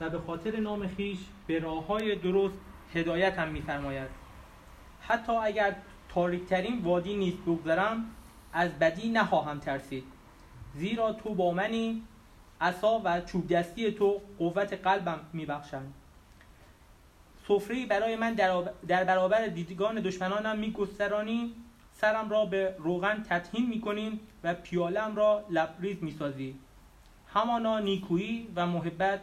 و به خاطر نام خیش به راه‌های درست هدایت هم می‌فرماید. حتی اگر تاریک‌ترین وادی نیز بگذرم از بدی نخواهم ترسید، زیرا تو با منی، عصا و چوب دستی تو قوت قلبم می‌بخشند. سفره‌ای برای من در برابر دیدگان دشمنانم می‌گسترانی، سرم را به روغن تدهین می‌کنی و پیاله‌ام را لبریز می‌سازی. همانا نیکویی و محبت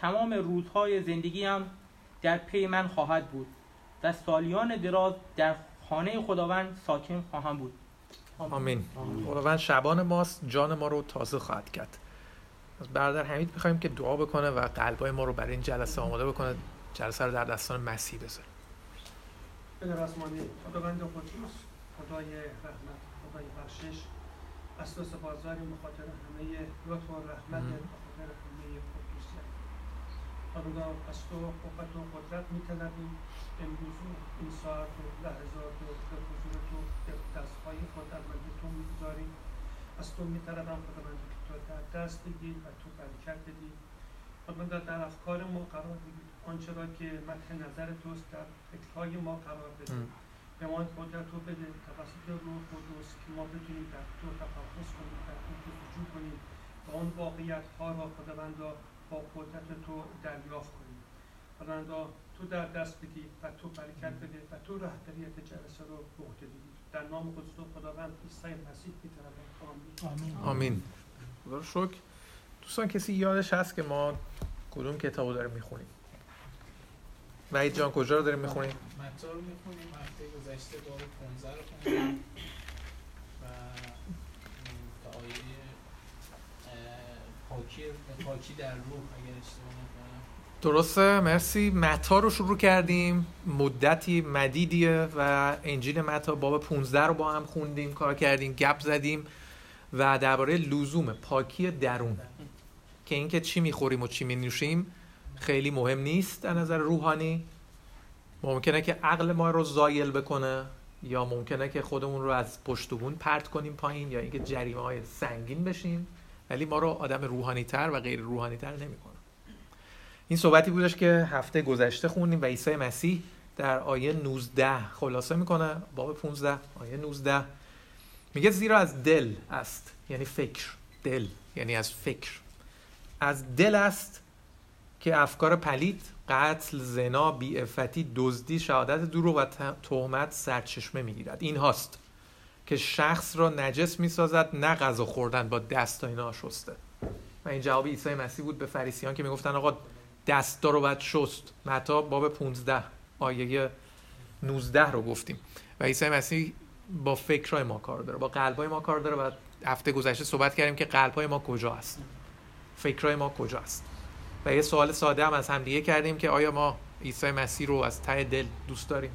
تمام روزهای زندگیم در پی من خواهد بود و سالیان دراز در خانه خداوند ساکن خواهم بود. آمین. خداوند شبان ماست، جان ما رو تازه خواهد کرد. از برادر حمید می‌خوایم که دعا بکنه و قلب‌های ما رو برای این جلسه آماده بکنه، جلسه رو در دستان مسیح بذاره. پدر آسمانی، خداوند قدوس، خدای رحمت، خدای بخشش، از تو سپاسگزاریم به خاطر همه لطف و رحمت، به خاطر همه قدوسیت. خدا از تو قوت و قدرت می‌طلبیم، امروز و این ساعت و لحظات و به حضور تو دست‌های خود در مد تو می‌گذاریم. از تو می‌طلبم خداوند که تو در دست بگیر و تو برکت بدی. خداوند در افکار ما قرار بگیر، آنچه را که مد نظر توست در فکرهای ما قرار بده. به ما قدرت رو بده توسط روح قدوس که ما بتونیم در تو تفحص کنیم، در تو رجوع کنیم و آن واقعیت‌ها را خداوند با قدرت تو دریافت کنیم. خداوند تو در دست بگیر و تو برکت بده و تو رهبریت جلسه رو به عهده بگیر. در نام قدوس خداوند عیسی مسیح می‌طلبم. آمین. آمین. خدا شکر. دوستان کسی یادش هست که ما کدوم کتابو داریم می‌خونیم؟ وحید جان کجا رو داریم میخونیم؟ متی رو میخونیم، هفته گذشته باب 15 رو خوندیم و تا آیه پاکی در روح اگر اشتباه نکنم. درسته، مرسی. متی رو شروع کردیم، مدتی مدیدیه و انجیل متی باب 15 رو با هم خوندیم، کار کردیم، گپ زدیم و درباره لزوم پاکی درون که اینکه چی میخوریم و چی مینوشیم خیلی مهم نیست از نظر روحانی، ممکنه که عقل ما رو زایل بکنه یا ممکنه که خودمون رو از پشت و بون پرت کنیم پایین یا اینکه جریمه‌های سنگین بشیم، ولی ما رو آدم روحانی‌تر و غیر روحانی‌تر نمی‌کنه. این صحبتی بودش که هفته گذشته خوندیم و عیسی مسیح در آیه 19 خلاصه میکنه باب 15 آیه 19 میگه زیرا از دل است، یعنی فکر، دل یعنی از فکر، از دل است که افکار پلید، قتل، زنا، بیعفتی، دزدی، شهادت دروغ و تهمت سرچشمه میگیرد. این هاست که شخص را نجس میسازد، نه غذا خوردن با دست و اینا شسته. و این جواب عیسی مسیح بود به فریسیان که میگفتن آقا دستا رو باید شست. متی باب 15 آیه 19 رو گفتیم و عیسی مسیح با فکرای ما کار داره، با قلبای ما کار داره و هفته گذشته صحبت کردیم که قلبای ما کجا است، فکرای ما کجا است. و یه سوال ساده هم از هم دیگه کردیم که آیا ما عیسی مسیح رو از ته دل دوست داریم؟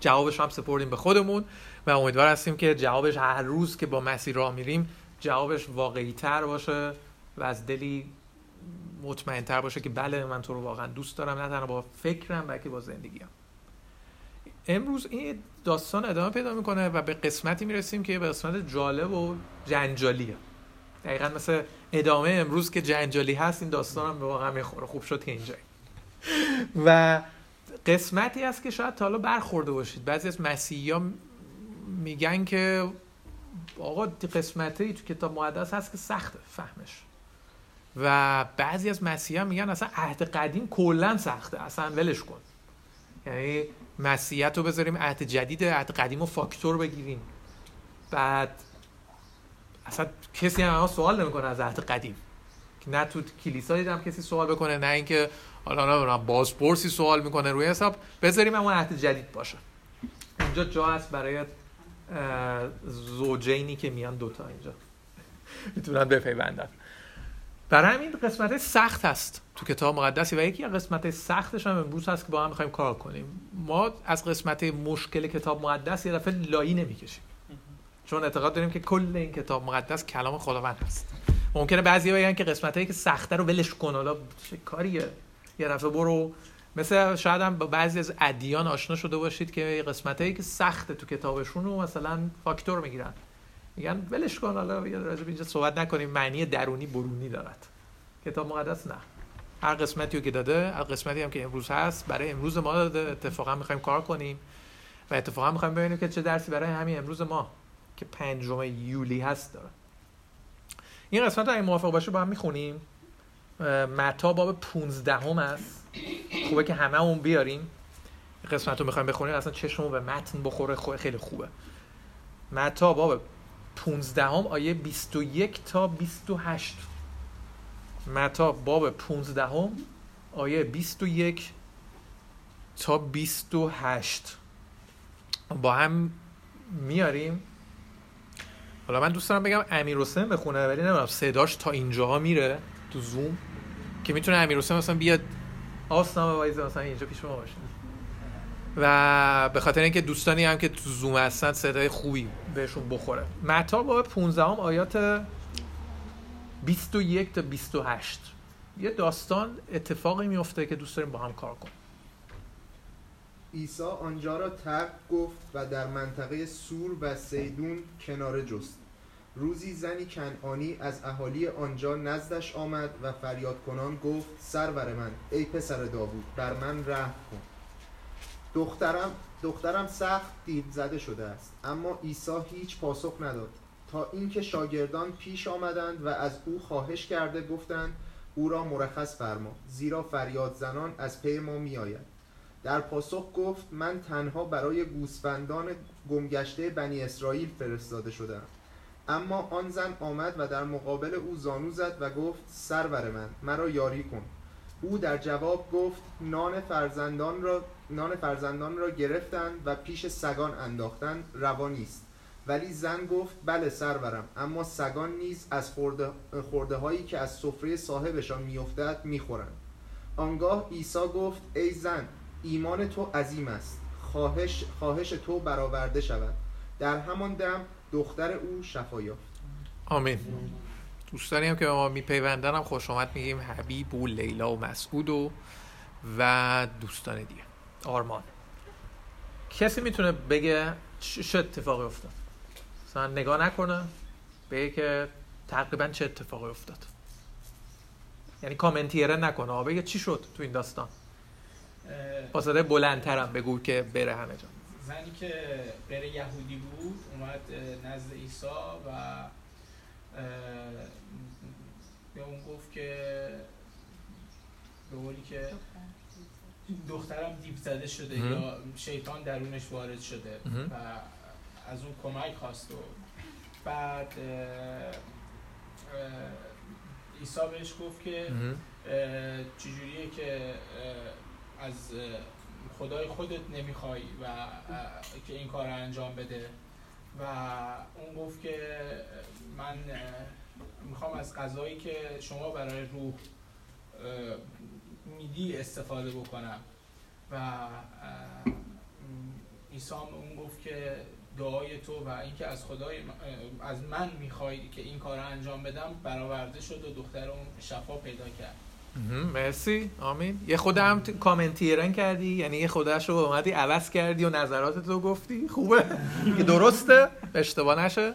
جوابش هم سپردیم به خودمون و امیدوار هستیم که جوابش هر روز که با مسیح راه میریم جوابش واقعی‌تر باشه و از دلی مطمئن‌تر باشه که بله من تو رو واقعا دوست دارم، نه تنها با فکرم بلکه با زندگیم. امروز این داستان ادامه پیدا میکنه و به قسمتی میرسیم که به قسمت جالب و جنجالیه. دقیقاً مثل ادامه امروز که جنجالی هست، این داستانم واقعا میخوره. خوب شد که اینجایی و قسمتی هست که شاید تا حالا برخورده باشید. بعضی از مسیحی‌ها میگن که آقا قسمتی تو کتاب مقدس هست که سخته فهمش، و بعضی از مسیحی‌ها میگن اصلا عهد قدیم کلا سخته، اصلا ولش کن، یعنی مسیحیت رو بذاریم عهد جدید، عهد قدیم رو فاکتور بگیریم، بعد اصلا کسی هم سوال نمیکنه از عهد قدیم. نه تو کلیسا دیدم کسی سوال بکنه، نه اینکه حالا بازپرسی سوال میکنه. روی حساب بذاریم اون عهد جدید باشه. اینجا جا هست برای زوجینی که میان دوتا اینجا میتونن بپیوندن. برای همین قسمت سخت هست تو کتاب مقدس و یکی از قسمت سختش هم امروز هست که با هم میخوایم کار کنیم. ما از قسمت مشکل کتاب مقدس یه دفعه لایی نمیکشیم، چون اعتقاد داریم که کل این کتاب مقدس کلام خداوند هست. ممکنه بعضیا بگن که قسمتایی که سخته رو ولش کن، حالا چه کاریه، یه دفعه برو. مثلا شاید هم با بعضی از ادیان آشنا شده باشید که قسمتایی که سخته تو کتابشون رو مثلا فاکتور میگیرن، میگن ولش کن، حالا راجع به اینجا صحبت نکنیم، معنی درونی برونی دارد. کتاب مقدس نه، هر قسمتی رو که داده، هر قسمتی هم که امروز هست برای امروز ما داده. اتفاقا می‌خوایم کار کنیم و اتفاقا می‌خوایم ببینیم که چه درسی برای همین امروز ما که 5 یولی هست داره. این قسمت اگه موافق باشه با هم می‌خونیم. متی باب 15 است. خوبه که هممون بیاریم. قسمت رو می‌خوایم بخونیم، اصلا چشمون به متن بخوره، خیلی خوبه. متی باب 15 آیه 21 تا 28. متی باب 15 آیه 21 تا 28 با هم میاریم. حالا من دوست دارم بگم امیرحسین بخونه، ولی نمیدونم صداش تا اینجاها میره تو زوم که میتونه امیرحسین مثلا بیاد آسنامه وایز مثلا اینجا پیش ما باشه. و به خاطر اینکه دوستانی هم که تو زوم هستن صدای خوبی بهشون بخوره. متی باب 15 آیات 21 تا 28 یه داستان اتفاقی میفته که دوست داریم با هم کار کنیم. عیسی آنجا را ترک گفت و در منطقه سور و سیدون کناره جست. روزی زنی کنعانی از اهالی آنجا نزدش آمد و فریاد کنان گفت سرور من، ای پسر داوود، بر من رحم کن. دخترم سخت دید زده شده است. اما عیسی هیچ پاسخ نداد تا اینکه شاگردان پیش آمدند و از او خواهش کرده گفتند او را مرخص فرما، زیرا فریاد زنان از پی ما می آید. در پاسخ گفت من تنها برای گوسفندان گمگشته بنی اسرائیل فرستاده شدم. اما آن زن آمد و در مقابل او زانو زد و گفت سرور من، مرا یاری کن. او در جواب گفت نان فرزندان را گرفتند و پیش سگان انداختند، روا نیست. ولی زن گفت بله سرورم، اما سگان نیز از خورده هایی که از سفره صاحبشان میافتد میخورند. آنگاه عیسی گفت ای زن، ایمان تو عظیم است، خواهش تو برآورده شود. در همان دم دختر او شفا یافت. آمین. دوستانی هم که ما میپیوندن هم خوش آمد میگیم، حبیب و لیلا و مسعود و دوستان دیگه. آرمان، کسی میتونه بگه چه اتفاقی افتاد؟ مثلا نگاه نکنه بگه که تقریبا چه اتفاقی افتاد، یعنی کامنتیره نکنه، بگه چی شد تو این داستان. پاساده بلندتر هم بگو که بره همه جا. زنی که غیر یهودی بود اومد نزد عیسی و به اون گفت که به قولی که دخترم دیو زده شده یا شیطان درونش وارد شده و از اون کمک خواست. و بعد عیسی بهش گفت که چجوریه که از خدای خودت نمیخوای و که این کار رو انجام بده. و اون گفت که من میخوام از غذایی که شما برای روح میدی استفاده بکنم. و عیسی اون گفت که دعای تو و اینکه از من میخوای که این کار رو انجام بدم برآورده شد و دختر اون شفا پیدا کرد. مرسی. آمین. یه خود هم کامنتیرن کردی، یعنی یه خودش رو اومدی عوض کردی و نظراتت رو گفتی. خوبه که درسته، اشتباه نشه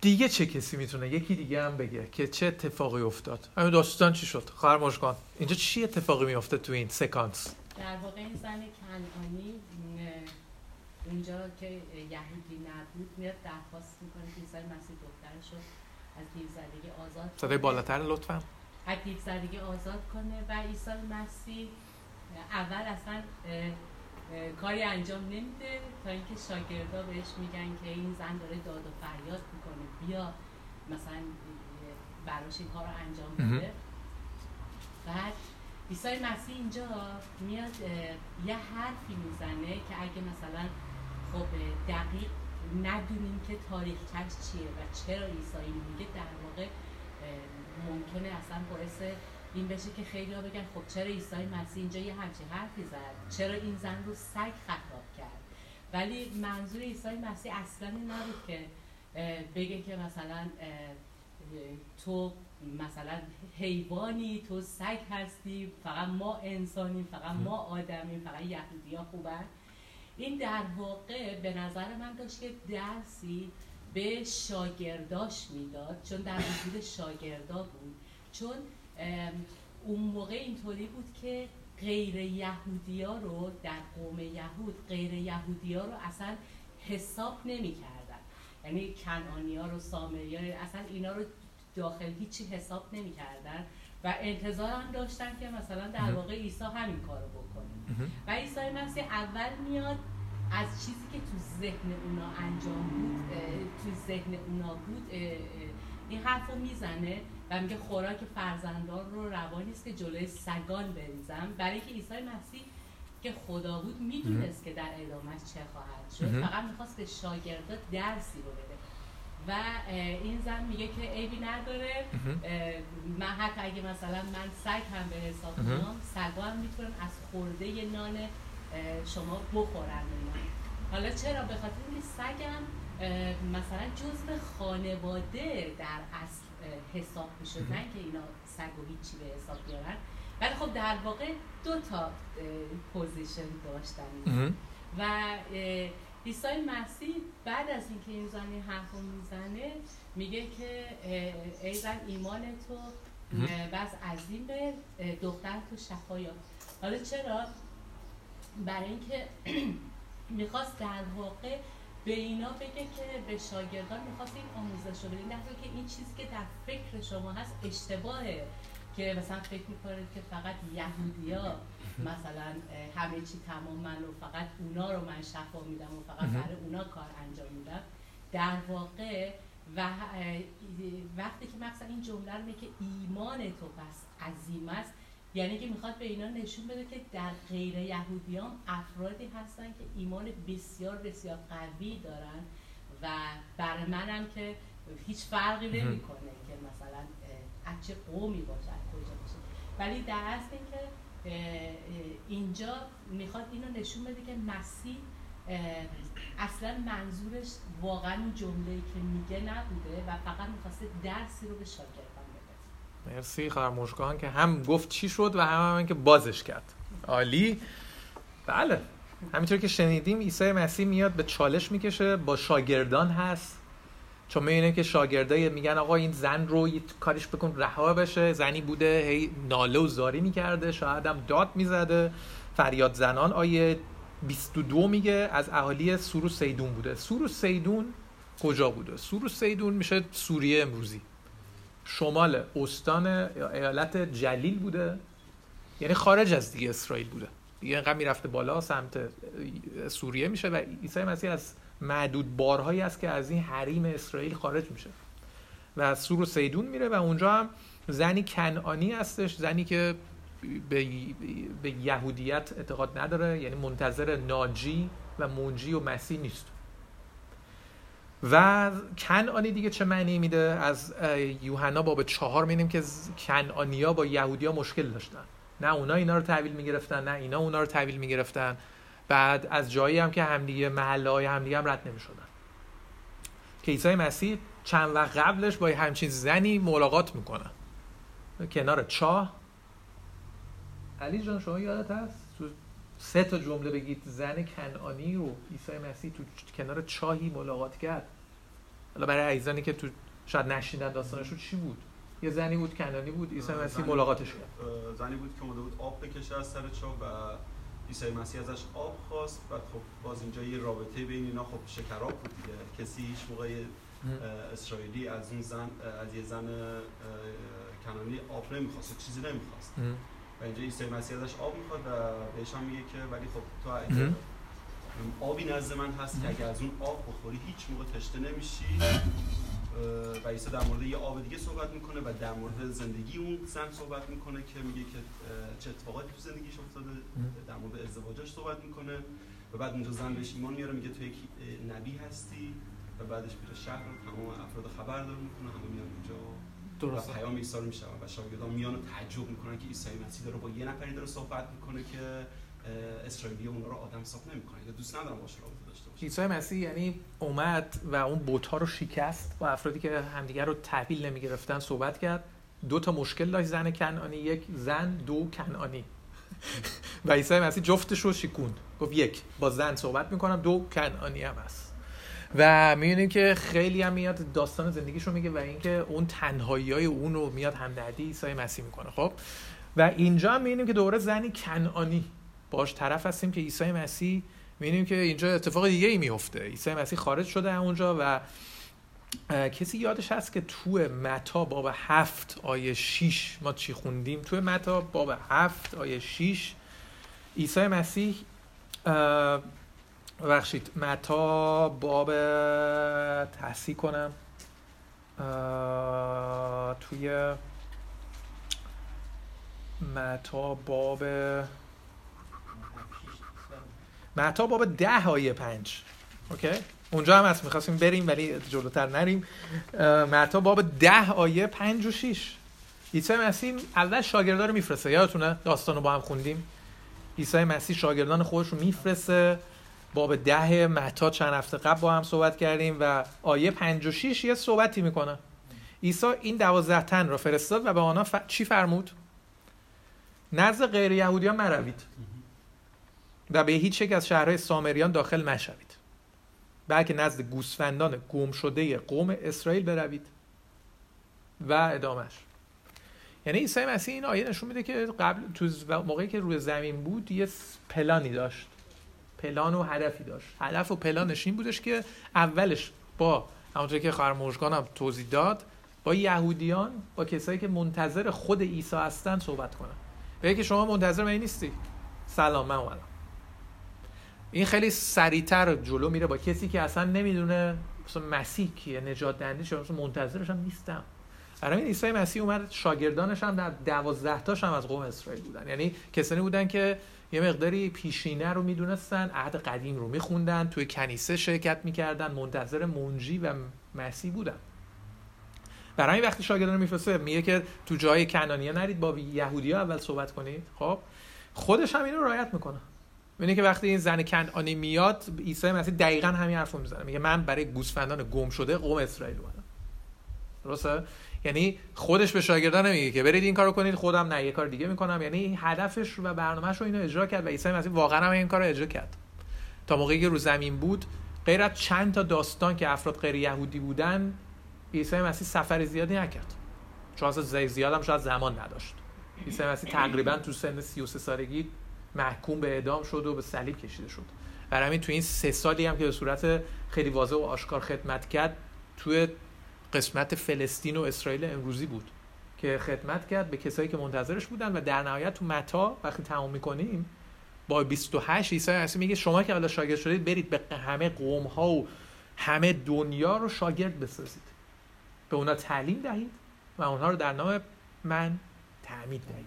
دیگه. چه کسی میتونه یکی دیگه هم بگه که چه اتفاقی افتاد؟ همین داستان چی شد؟ خرموش کن اینجا چی اتفاقی میفته تو این سکانس؟ در واقع این زن کنعانی اونجا که یهودی نبود میاد درخواست میکنه که عیسی مسیح دخترشو از دیوزدگی آزاد کنه. صدای بالاتر لطفاً. از دیوزدگی آزاد کنه و عیسی مسیح اول اصلا کاری انجام نمیده تا اینکه شاگردا بهش میگن که این زن داره داد و فریاد میکنه، بیا مثلا براش این کار رو انجام بده. بعد عیسی مسیح اینجا میاد یه حرفی میزنه که اگه مثلا خب دقیق ندونیم که تاریخچه‌اش چیه و چرا عیسی میگه، در واقع ممکنه اصلا باعث این بشه که خیلی‌ها بگن خب چرا عیسی مسیح اینجا یه همچین حرفی زد، چرا این زن رو سگ خطاب کرد. ولی منظور عیسی مسیح اصلا نبود که بگه که مثلا تو مثلا حیوانی، تو سگ هستی، فقط ما انسانیم، فقط ما آدمیم، فقط یهودی‌ها خوبن. این در واقع به نظر من داشت که درسی به شاگرداش میداد، چون در وجود شاگردا بود، چون اون موقع اینطوری بود که غیر یهودی ها رو در قوم یهود، غیر یهودی ها رو اصلا حساب نمی کردن. یعنی کنعانی ها رو، سامری ها، اصلا اینا رو داخل هیچی حساب نمی کردن و انتظار هم داشتن که مثلا در واقع عیسی همین کارو بکنه. و عیسی مسیح اول میاد از چیزی که تو ذهن اونا انجام بود، این حرف رو میزنه و میگه خوراک فرزندان رو روا نیست که جلوی سگان بریزم، برای که عیسی مسیح که خدا بود میدونست که در ادامهش چه خواهد شد، فقط میخواست که شاگردا درسی رو بده. و این زن میگه که عیبی نداره، من حتی اگه مثلا من سگ هم به حساب کنم، سگا هم میتونن از خورده نان شما بخورن. حالا چرا؟ به خاطر اینکه سگ هم مثلا جزء خانواده در اصل حساب میشد، نه که اینا سگ و هیچی به حساب بیارن. ولی خب در واقع دو تا پوزیشن داشتن. و عیسی مسیح بعد از اینکه این زن این حرف رو میزنه میگه که ای زن ایمان تو بس عظیم، به دختر تو شفا یافت. حالا چرا؟ برای اینکه میخواست در واقع به اینا بگه که به شاگردان میخواست این آموزش رو بده، نه که این چیزی که در فکر شما هست اشتباهه که مثلا فکر میکنید که فقط یهودیا مثلا همه چی تمامن و فقط اونا رو من شفا میدم و فقط برای اونا کار انجام میدم. در واقع و وقتی که مثلا این جمله رو که ایمان تو بس عظیم است، یعنی که میخواد به اینا نشون بده که در غیر یهودیان افرادی هستن که ایمان بسیار بسیار قوی دارن و برای منم که هیچ فرقی نمیکنه که مثلا از چه قومی باشه، کجا باشه. ولی در اصل اینکه اینجا میخواد اینو نشون بده که مسیح اصلا منظورش واقعا اون جمله‌ای که میگه نبوده و فقط میخواسته درسی رو به شاگردان بده. مرسی خرموشگان که هم گفت چی شد و هم اینکه بازش کرد. عالی. بله، همینطور که شنیدیم عیسی مسیح میاد به چالش میکشه، با شاگردان هست، چون می‌بینه که شاگردای میگن آقا این زن رو یه کارش بکن رها بشه. زنی بوده هی ناله و زاری میکرده، شاید هم داد میزده، فریاد زنان. آیه 22 میگه از اهالی سور و سیدون بوده. سور و سیدون کجا بوده؟ سور و سیدون میشه سوریه امروزی، شمال استان ایالت جلیل بوده، یعنی خارج از دیگه اسرائیل بوده، دیگه اینقدر میرفته بالا سمت سوریه میشه. و عیسی مسیح از معدود بارهایی است که از این حریم اسرائیل خارج میشه و سور و سیدون میره و اونجا هم زنی کنعانی هستش، زنی که به یهودیت اعتقاد نداره، یعنی منتظر ناجی و منجی و مسیح نیست. و کنعانی دیگه چه معنی میده؟ از یوحنا باب 4 می‌بینیم که کنعانی‌ها با یهودی‌ها مشکل داشتن، نه اونا اینا رو تحویل می‌گرفتن نه اینا اونا رو تحویل می‌گرفتن. بعد از جایی هم که همدیگه محله‌های همدیگه هم رد نمی‌شدن، که عیسی مسیح چند وقت قبلش با همچین زنی ملاقات میکنه کنار چاه. علی جان شما یادت هست سه تا جمله بگید زن کنعانی رو عیسی مسیح تو کنار چاهی ملاقات کرد. حالا برای عزیزانی که تو شاید نشیدن داستانش رو چی بود؟ یه زنی بود کنعانی بود، عیسی مسیح ملاقاتش کرد. زنی بود که اومده بود آب بکشه از سر چاه و عیسی مسیح ازش آب خواست. و خب باز اینجا یه رابطه بین اینا خب شکراب بود دیگه. کسی هیچ موقع اسرائیلی از اون زن، از یه زن کنعانی آب نمیخواست، چیزی نمیخواست. و اینجا عیسی مسیح ازش آب میخواد و بهش هم میگه که ولی خب تو آبی نزد من هست که اگه از اون آب بخوری هیچ موقع تشنه نمیشی. و عیسی در مورد یه آب دیگه صحبت میکنه و در مورد زندگی اون زن صحبت میکنه که میگه که چه اتفاقاتی تو زندگیش افتاده، در مورد ازدواجش صحبت میکنه. و بعد اونجا زن بهش ایمان میاره، میگه تو یک نبی هستی. و بعدش میره شهر و تمام افراد خبردار میکنه، همه میان اونجا و پیام عیسی رو میشنون و شاگردان میان و تعجب میکنن که عیسی مسیح داره با یه نفری داره صحبت میکنه که اسرائیلی اونا رو آدم حساب نمیکنه یا دوست ندارن باشه رابطه داشته باشه. عیسی مسیح یعنی اومد و اون بت‌ها رو شکست، با افرادی که همدیگه رو تحویل نمیگرفتن صحبت کرد. دو تا مشکل داشت زن کنعانی، یک زن دو کنعانی. و عیسی مسیح جفتش رو شکوند، گفت یک با زن صحبت میکنم، دو کنعانی هم هست. و میبینیم که خیلی هم میاد داستان زندگیش رو میگه و اینکه اون تنهایی‌های اون رو میاد همدردی عیسی مسیح میکنه. خب و اینجا هم میبینیم که دوباره زنی کنعانی باش طرف هستیم که عیسی مسیح، میبینیم که اینجا اتفاق دیگه ای میفته. عیسی مسیح خارج شده اونجا و کسی یادش هست که توی متی باب 7 آیه 6 ما چی خوندیم؟ توی متی باب 7 آیه 6 عیسی مسیح، ببخشید متی باب تصحیح کنم، توی متی باب 10 آیه 5، اوکی؟ اونجا هم هست، میخواستیم بریم ولی جلوتر نریم. متی باب 10 آیه 5 و 6 عیسی مسیح اول شاگردان رو میفرسته، یادتونه داستان رو با هم خوندیم. عیسی مسیح شاگردان خودش رو میفرسته، باب 10 متی چند هفته قبل با هم صحبت کردیم و آیه 5 و 6 یه صحبتی میکنه. عیسی این 12 تن رو فرستاد و به آنها چی فرمود؟ نزد غیر یهودیان مروید و به هیچ یک از شهرهای سامریان داخل مشوید، بلکه نزد گوسفندان گم شده قوم اسرائیل بروید و ادامش. یعنی عیسی مسیح این آیه نشون میده که قبل تو موقعی که روی زمین بود یه پلانی داشت، پلان و هدفی داشت. هدف و پلانش این بودش که اولش با همونطور که خواهر مژگان هم توضیح داد، با یهودیان، با کسایی که منتظر خود عیسی هستن صحبت کنه. بگه که شما منتظر من نیستی، سلام من اومدم. این خیلی سریعتر جلو میره با کسی که اصلا نمیدونه مثلا مسیح کیه، نجات دهنده چیه، مثلا منتظرش هم نیستم. برای این عیسی مسیح اومد، شاگردانش هم در 12 تاش هم از قوم اسرائیل بودن، یعنی کسانی بودن که یه مقداری پیشینه رو میدونستن، عهد قدیم رو میخوندن، توی کنیسه شرکت میکردن، منتظر منجی و مسیح بودن. برای این وقتی شاگردان رو میفرسته میگه که تو جای کنعانی‌ها نرید، با یهودی‌ها اول صحبت کنید. خب خودش هم اینو رعایت میکنه. می‌بینی که وقتی این زن کنعانی میاد، عیسی مسیح دقیقاً همین حرفو میزنه، میگه من برای گوسفندان گم شده قوم اسرائیل اومدم. درسته؟ یعنی خودش به شاگردان میگه که برید این کارو کنید، خودم نه یه کار دیگه میکنم. یعنی هدفش و برنامه‌اش رو اینو اجرا کرد و عیسی مسیح واقعاً هم این کارو اجرا کرد. تا موقعی که رو زمین بود، غیر از چند تا داستان که افراد غیر یهودی بودن، عیسی مسیح سفر زیادی نکرد، چون اصلا زیاد هم شاید زمان نداشت. عیسی مسیح تقریباً تو سن 33 سالگی محکوم به اعدام شد و به صلیب کشیده شد. برای همین تو این 3 سالی هم که به صورت خیلی واضح و آشکار خدمت کرد، توی قسمت فلسطین و اسرائیل امروزی بود که خدمت کرد به کسایی که منتظرش بودن. و در نهایت تو متی وقتی تمام می‌کنیم با 28 عیسی مسیح میگه شما که حالا شاگرد شدید، برید به همه قوم‌ها و همه دنیا رو شاگرد بسازید، به اونا تعلیم دهید و اونها رو در نام من تعمید دهید.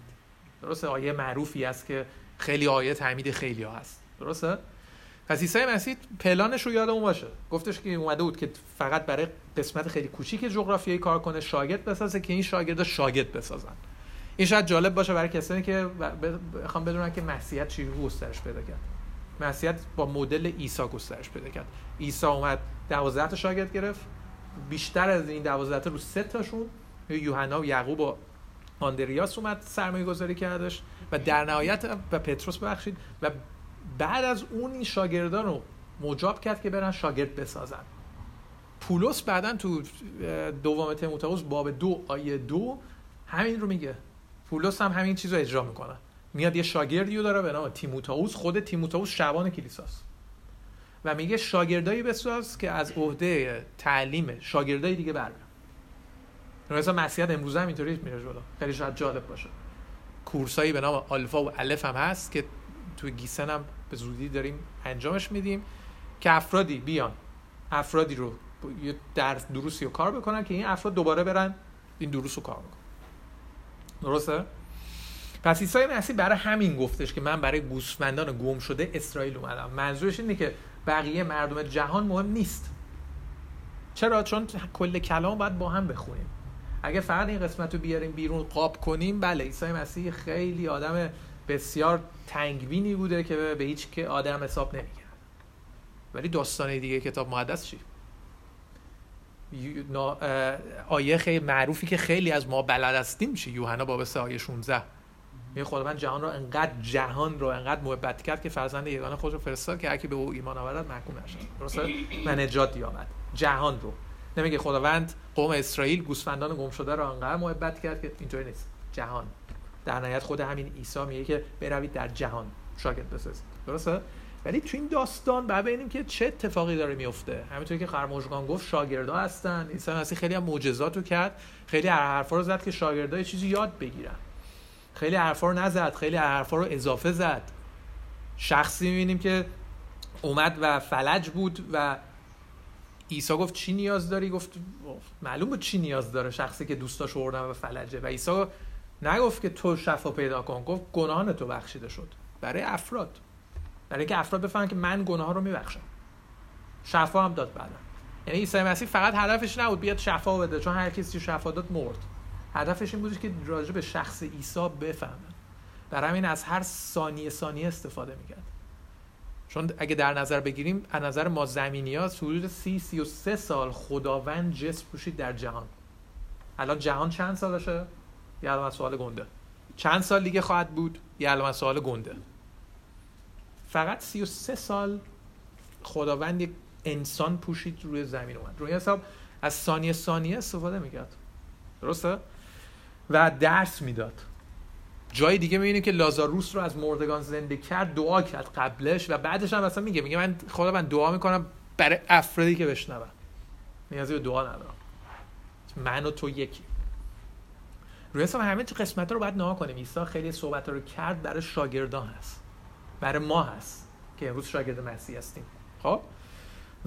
درسته؟ آیه معروفی است که خیلی آیه تعمید خیلی ها هست. درسته؟ پس عیسی مسیح پلانش رو یادمون باشه، گفتش که اومده بود که فقط برای قسمت خیلی کوچیک جغرافیایی کار کنه، شاگرد بسازه که این شاگردا شاگرد بسازن. این شاید جالب باشه برای کسانی که بخوام بدونن که مسیحیت چی گسترش پیدا کرد. مسیحیت با مدل عیسی گسترش پیدا کرد. عیسی اومد 12 تا شاگرد گرفت، بیشتر از این 12 تا رو 3 تاشون، یوحنا و یعقوب و اندریاس اومد سرمایه‌گذاری کردش و در نهایت و پتروس بخشید و بعد از اون این شاگردان رو مجاب کرد که برن شاگرد بسازن. پولس بعدن تو دوم تیموتائوس باب 2 آیه 2 همین رو میگه. پولس هم همین چیز رو اجرا میکنه. میاد یه شاگردی رو داره به نام تیموتائوس، خود تیموتائوس شبان کلیساست. و میگه شاگردایی بساز که از عهده تعلیم شاگردای دیگه بر بیان. مثلا مسیحیت امروزه هم اینطوری میره جلو. خیلی شاید جالب باشه. کورسایی به نام آلفا و الف هم هست که تو گیسن هم به زودی داریم انجامش میدیم، که افرادی بیان، افرادی رو درس دروسی رو کار بکنن که این افراد دوباره برن این دروس رو کار بکنن. درسته؟ پس عیسی مسیح برای همین گفتش که من برای گوسفندان گم شده اسرائیل اومدم. منظورش اینه که بقیه مردم جهان مهم نیست. چرا؟ چون کل کلام باید با هم بخونیم. اگه فقط این قسمت رو بیاریم بیرون قاب کنیم، بله عیسی مسیح خیلی آدم بسیار تنگبینی بوده که به هیچ که آدم حساب نمی‌کرد. ولی داستانه دیگه کتاب مقدس چی؟ آیه خیلی معروفی که خیلی از ما بلد هستیم چی؟ یوحنا باب 3 آیه 16 می خداوند جهان را انقدر محبت کرد که فرزند یگانه خودش رو فرستاد که هر کی به او ایمان آورد محکوم نشود. درسته؟ و نجات یابد. جهان رو نمیگه خداوند قوم اسرائیل گوسفندان گم شده را انقدر محبت کرد که اینجوری نیست. جهان. در نهایت خود همین عیسی میگه که بروید در جهان شاگرد بسازید. درسته؟ ولی تو این داستان بعد ببینیم که چه اتفاقی داره میفته. همینطوری که خرموشگان گفت شاگردا هستن، عیسی مسیح خیلی هم معجزاتو کرد، خیلی حرفا رو زد که شاگردای چیزی یاد بگیرن. خیلی حرفا رو نزد، خیلی حرفا رو اضافه زد. شخصی می‌بینیم که اومد و فلج بود و عیسی گفت چی نیاز داری؟ گفت معلوم بود چی نیاز داره، شخصی که دوستاش آوردن و فلجه. و عیسی نگفت که تو شفا پیدا کن، گفت گناهان تو بخشیده شد. برای افراد، برای اینکه افراد بفهمن که من گناه ها رو میبخشم. شفا هم داد بعدن. یعنی عیسی مسیح فقط هدفش نبود بیاد شفا بده، چون هر کسی شفا داد مرد. هدفش این بود که راجع به شخص عیسی بفهمن. برای همین از هر ثانیه استفاده میکرد. چون اگه در نظر بگیریم از نظر ما زمینی‌ها حدود 33 سال خداوند جسم پوشید در جهان. الان جهان چند سالشه؟ یه علامت سوال گنده. چند سال دیگه خواهد بود؟ یه علامت سوال گنده. فقط 33 سال خداوند یک انسان پوشید روی زمین اومد. روی حساب از ثانیه استفاده میکرد. درسته؟ و درس میداد. جای دیگه میبینیم که لازاروس رو از مردگان زنده کرد، دعا کرد قبلش و بعدش هم مثلا میگه من خداوند دعا میکنم برای افرادی که بشنون. نیازی به دعا ندارم. من و تو یکی. روی حساب همه قسمت‌ها رو بعد نها کنیم. عیسی خیلی صحبت‌ها رو کرد برای شاگردان هست. برای ما هست که امروز شاگرد مسیح هستیم. خب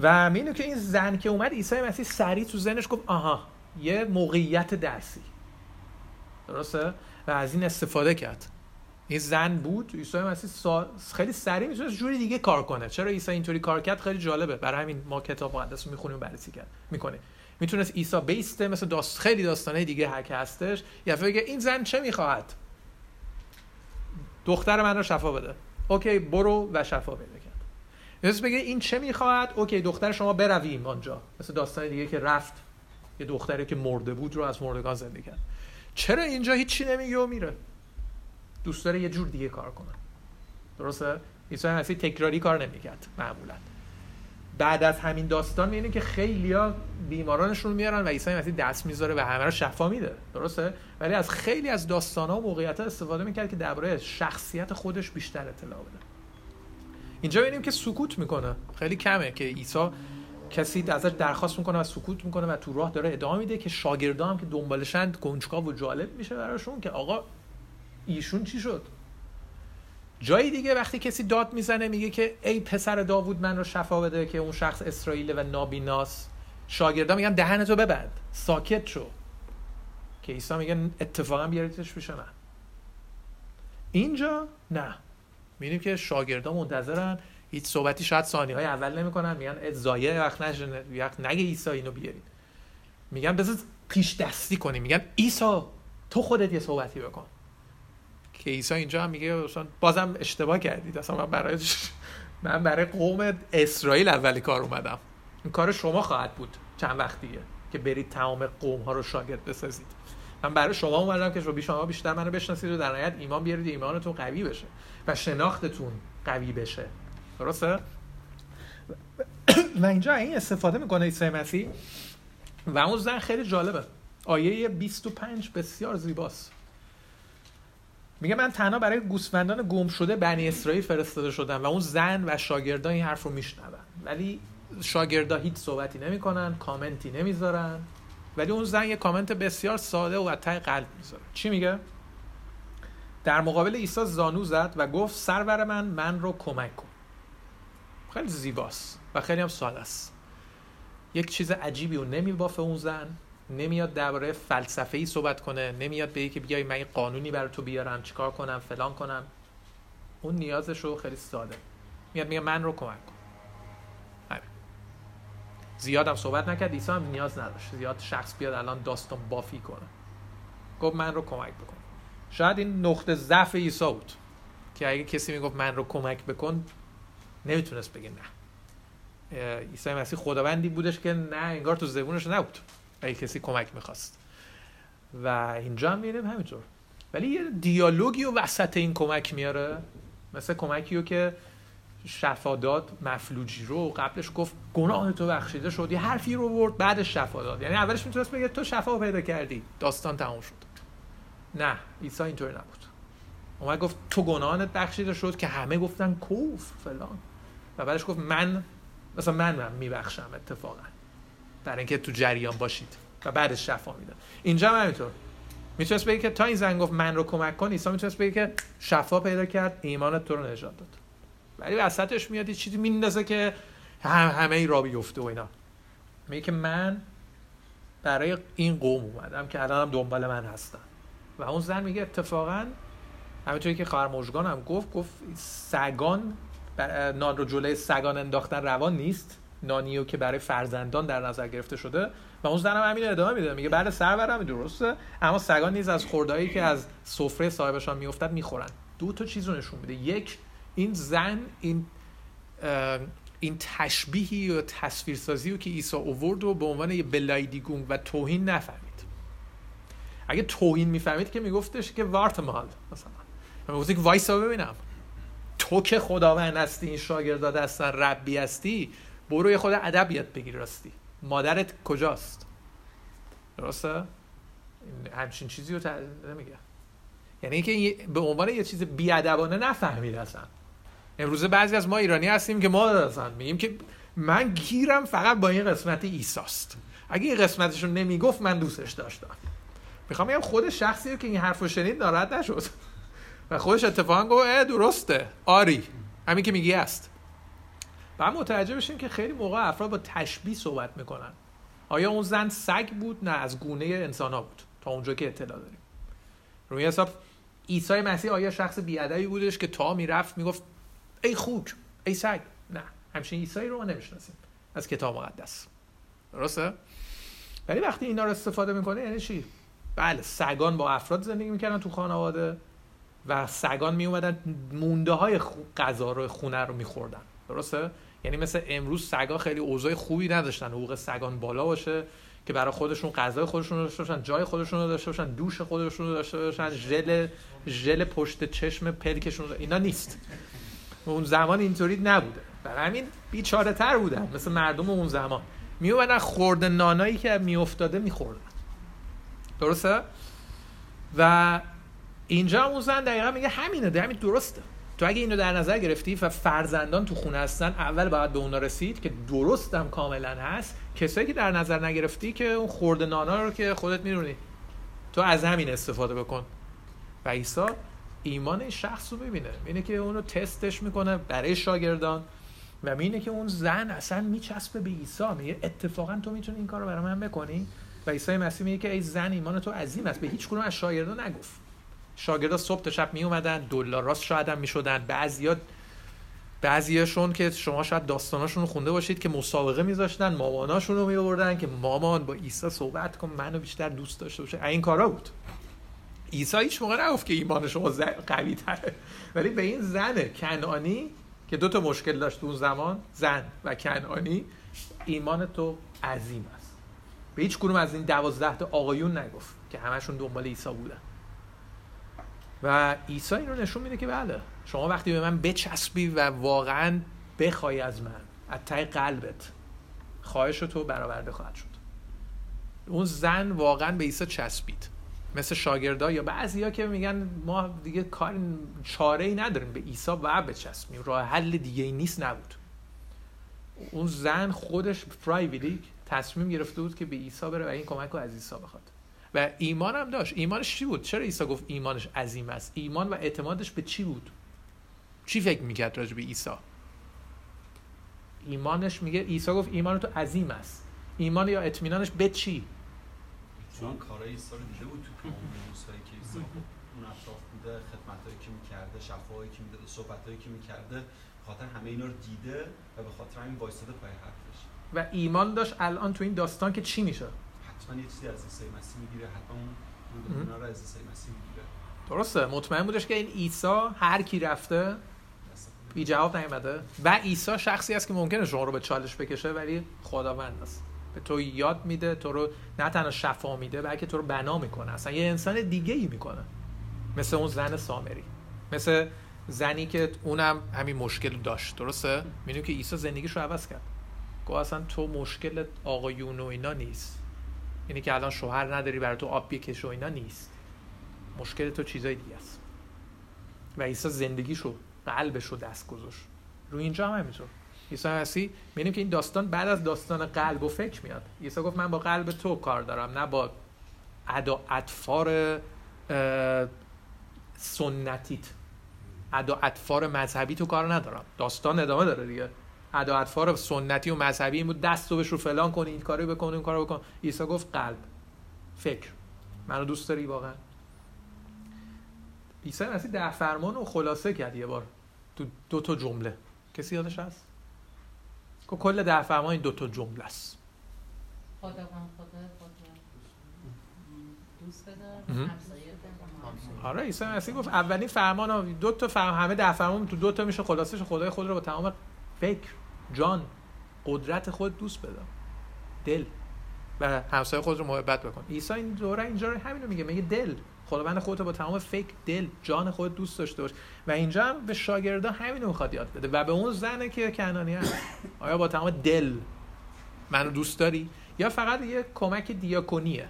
و همینه که این زن که اومد عیسی مسیح سریع تو ذهنش گفت آها یه موقعیت درسی. درسته؟ و از این استفاده کرد. این زن بود، عیسی مسیح خیلی سریع میتونست جوری دیگه کار کنه. چرا عیسی اینطوری کار کرد؟ خیلی جالبه. برای همین ما کتاب مقدس رو میخونیم و بررسی میکنه. میتونست عیسی بیسته مثلا خیلی داستانه دیگه هر که هستش، یا بگه این زن چه میخواهد؟ دختر من رو شفا بده. اوکی برو و شفا پیدا کرد. مثلا بگه این چه میخواهد؟ اوکی دختر شما برویم آنجا. مثلا داستان دیگه که رفت یه دختری که مرده بود رو از مردگان زنده کرد. چرا اینجا هیچی نمیگه و میره؟ دوست داره یه جور دیگه کار کنه. درسته؟ عیسی مسیح تکراری کار نمیکرد معمولا. بعد از همین داستان میبینیم که خیلیا بیمارانشون میارن و عیسی مسیح دست میذاره و همه رو شفا میده. درسته؟ ولی از خیلی از داستانا و موقعیت‌ها استفاده میکرد که درباره شخصیت خودش بیشتر اطلاع بده. اینجا میبینیم که سکوت میکنه. خیلی کمه که عیسی کسی ازش درخواست میکنه و سکوت میکنه و تو راه داره ادامه میده که شاگردام که دنبالشند کنجکاو و جالب میشه براشون که آقا ایشون چی شد؟ جای دیگه وقتی کسی داد میزنه میگه که ای پسر داوود من رو شفا بده، که اون شخص اسرائیل و نابیناس، شاگردا میگن دهنتو ببند، ساکت شو، که عیسی میگه اتفاقا بیاریدش پیش من. اینجا نه، میبینیم که شاگردا منتظرن، هیچ صحبتی شاید ثانیه‌های اول نمیکنن، میگن ضایع وقت نشه، وقت نگه عیسی اینو بیارید، میگن بذار پیش دستی کنیم، میگن عیسی تو خودت یه صحبتی بکن. که عیسی اینجا هم میگه بازم اشتباه کردید، اصلا من برای قوم اسرائیل اول کار اومدم، این کار شما خواهد بود چند وقت دیگه که برید تمام قوم ها رو شاگرد بسازید. من برای شما اومدم که شما بیشتر منو بشناسید و در نهایت ایمان بیارید، ایمانتون قوی بشه و شناختتون قوی بشه. درسته؟ من اینجا این استفاده میکنه عیسی مسیح و اون زن خیلی جالبه. آیه 25 بسیار زیباست. میگه من تنها برای گوسفندان گم شده بنی اسرائیل فرستاده شدم. و اون زن و شاگردان این حرف رو میشنون، ولی شاگردا هیچ صحبتی نمیکنن، کامنتی نمیذارن، ولی اون زن یه کامنت بسیار ساده و ته قلب میذاره. چی میگه؟ در مقابل عیسی زانو زد و گفت سرور من رو کمک کن. خیلی زیباست و خیلی هم ساده است. یک چیز عجیبی و نمیبافه. اون زن نمیاد درباره فلسفه‌ای صحبت کنه، نمیاد به اینکه بیای من یه قانونی برای تو بیارم، چیکار کنم، فلان کنم. اون نیازشو خیلی ساده میاد میگه من رو کمک کن. همین. زیادم صحبت نکرد، عیسی هم نیاز نداشت زیاد شخص بیاد الان داستان بافی کنه. گفت من رو کمک بکن. شاید این نقطه ضعف عیسی بود که اگه کسی میگفت من رو کمک بکن نمیتونست بگه نه. عیسی مسیح خداوندی بودش که نه انگار تو زبونش نبود. اگه کسی کمک میخواست. و اینجا هم میریم همینطور. ولی یه دیالوگی و وسط این کمک میاره، مثل کمکیو که شفاداد مفلوجی رو قبلش گفت گناه تو بخشیده شد، یه حرفی رو برد بعدش شفاداد، یعنی اولش میتونست بگه تو شفا پیدا کردی داستان تموم شد. نه، عیسی اینطوری نبود، اومد گفت تو گناهانت بخشیده شد که همه گفتن کوف فلان، و بعدش گفت من مثلا من میبخشم اتفاقا، برای اینکه تو جریان باشید، و بعدش شفا میدم. اینجا هم همینطور میتونست بگه که تا این زن گفت من رو کمک کن، عیسی میتونست بگه که شفا پیدا کرد، ایمانت تو رو نجات داد، ولی وسطش میاد یه چیزی میندازه که همه ای را بیفته و اینا، میگه که من برای این قوم اومدم که الان هم دنبال من هستن. و اون زن میگه اتفاقا همینطوری که خواهر مژگان هم گفت سگان نان رو جلوی سگان انداختن روان نیست، نانیو که برای فرزندان در نظر گرفته شده. و اون زن هم همین ادامه میده، میگه بله سرورم درسته، اما سگان نیز از خوردهایی که از سفره صاحبشان میافتد میخورن. دو تا چیز رو نشون میده، یک این زن این تشبیهی و تصویرسازی رو که عیسی آورد و به عنوان یه بلایدیگون و توهین نفهمید. اگه توهین میفهمید که میگفتش که وارت مال، مثلا میگفت که وایسا ببینم تو که خداوند هستی، این شاگرد داده هستن، ربی هستی، برو خود ادب یاد بگیر، راستی مادرت کجاست، درسته؟ همچین چیزی رو نمیگه، یعنی اینکه به عنوان یه چیز بیادبانه نفهمید اصلا. امروزه بعضی از ما ایرانی هستیم که ما دادن میگیم که من گیرم فقط با این قسمت عیساست، اگه این قسمتش رو نمیگفت من دوستش داشتم. میخوام بگم خود شخصی رو که این حرفو شنید ناراحت نشد و خودش اتفاقا گفت درسته، آری همین که میگی است. بعد متوجه بشیم که خیلی موقع افراد با تشبیه صحبت میکنن. آیا اون زن سگ بود؟ نه، از گونه انسانا بود تا اونجا که اطلاع داریم. روی حساب عیسی مسیح آیا شخص بی‌ادبی بودش که تا میرفت میگفت ای خوک ای سگ؟ نه، همچین عیسی رو ما نمیشناسیم از کتاب مقدس، درسته؟ ولی وقتی اینا رو استفاده میکنه یعنی چی؟ بله، سگان با افراد زندگی میکردن تو خانواده و سگان میومدن مونده های غذا رو خونه رو میخوردن، درسته؟ یعنی مثل امروز سگا خیلی اوضاع خوبی نداشتن، حقوق سگان بالا باشه که برای خودشون غذای خودشون رو داشته باشن، جای خودشون رو داشته باشن، دوش خودشون رو داشته باشن، ژل پشت چشم پلکشون رو، اینا نیست. اون زمان اینطوری نبوده، برای همین بیچاره تر بودن. مثل مردم اون زمان میومدن خورده نانایی که میافتاده میخوردن، درسته؟ و اینجا اون زن دقیقاً میگه همینه، همین درسته. تو اگه اینو در نظر گرفتی و فرزندان تو خونه هستن، اول باید به اونا رسید که درستم کاملا هست. کسایی که در نظر نگرفتی که اون خورده نانا رو که خودت میرونی، تو از همین استفاده بکن. و عیسی ایمان شخص رو ببینه، اینه که اونو تستش میکنه برای شاگردان و اینه که اون زن اصلا میچسبه به عیسی، میگه اتفاقا تو میتونی این کارو برای من بکنی. و عیسی مسیح میگه که ای زن ایمان تو عظیم است، به هیچ کدوم از شاگردان نگفت. شاگردا صبح تا شب می اومدن، دلار راست شاید هم می شدن، بعضیاشون که شما شاید داستاناشون رو خونده باشید که مسابقه می ذاشتن، ماماناشون رو می آوردن که مامان با عیسی صحبت کن، منو بیشتر دوست داشته باشه، این کارا بود. عیسی هیچ موقع نگفت که ایمان شما قوی تره، ولی به این زن کنعانی که دو تا مشکل داشت اون زمان، زن و کنعانی، ایمان تو عظیم است. به هیچ کدوم از این 12 تا آقایون نگفت که همشون دنبال عیسی بودن. و عیسی این رو نشون میده که بله، شما وقتی به من بچسبی و واقعا بخوای از من از ته قلبت، خواهش تو برآورده خواهد شد. اون زن واقعا به عیسی چسبید، مثل شاگردا یا بعضیا که میگن ما دیگه کار چاره‌ای نداریم، به عیسی باید بچسبیم، راه حل دیگه ای نیست نبود. اون زن خودش پرایویلی تصمیم گرفته بود که به عیسی بره و این کمک رو از عیسی بخواد و ایمان هم داشت. ایمانش چی بود؟ چرا عیسی گفت ایمانش عظیم است؟ ایمان و اعتمادش به چی بود؟ چی فکر میکرد راجع به عیسی؟ ایمانش، میگه عیسی گفت ایمان تو عظیم است، ایمان یا اطمینانش به چی؟ چون کارهای عیسی رو دیده بود تو موسایی که عیسی اون اطراف بوده، خدمتایی که میکرده، شفاهایی که میداده، صحبتایی که میکرده، خاطر همه اینا رو دیده و به خاطر همین وایساده پای حرفش و ایمان داشت. الان تو این داستان که چی میشه؟ من یه چیزی از عیسی مسیح میگیره، حتما اون دنیا رو از عیسی مسیح میگیره، درسته؟ مطمئن بودش که این عیسی هر کی رفته بی جواب نیامده و عیسی شخصی است که ممکنه شما رو به چالش بکشه، ولی خداوند است، به تو یاد میده، تو رو نه تنها شفا میده بلکه تو رو بنا میکنه، اصلا یه انسان دیگه ای میکنه. مثل اون زن سامری، مثل زنی که اونم همین مشکل داشت، درسته؟ میدونی که عیسی زندگیش رو عوض کرد، گفت اصلا تو مشکل آقایون و اینا نیست، یعنی که الان شوهر نداری برای تو آب بکش و اینا نیست، مشکل تو چیزای دیگه است. و عیسی زندگیشو، قلبشو دست گذاشت رو اینجا. هم همینطور عیسی مسیح، می‌بینیم که این داستان بعد از داستان قلب و فکر میاد. عیسی گفت من با قلب تو کار دارم، نه با اطفار سنتیت، اطفار مذهبی تو کار ندارم. داستان ادامه داره دیگه. اطفار سنتی و مذهبی این بود دستو بهش رو فلان کنی، این کارو بکن، این کارو بکن. عیسی گفت قلب، فکر، منو دوست داری واقعا؟ عیسی مسیح ده فرمان رو خلاصه کرد یه بار تو دو تا جمله. کسی یادش هست؟ که کل ده فرمان این دو تا جمله است. خدا دوست دار، همسایه دار. آره، عیسی مسیح گفت اولین فرمان، دو تا فرمان، همه ده فرمان تو دو تا میشه خلاصش، خدای خود رو با تمام فکر، جان، قدرت خود دوست بدار، دل، و همسایه خود رو محبت بکن. عیسی این دوره اینجا همین رو میگه، میگه دل، خداوند خودت با تمام فکر، دل، جان خود دوست داشته باش. و اینجا هم به شاگردا همین رو میخواد یاد بده و به اون زنه که کنعانی هست، آیا با تمام دل منو دوست داری یا فقط یه کمک دیاکونیه،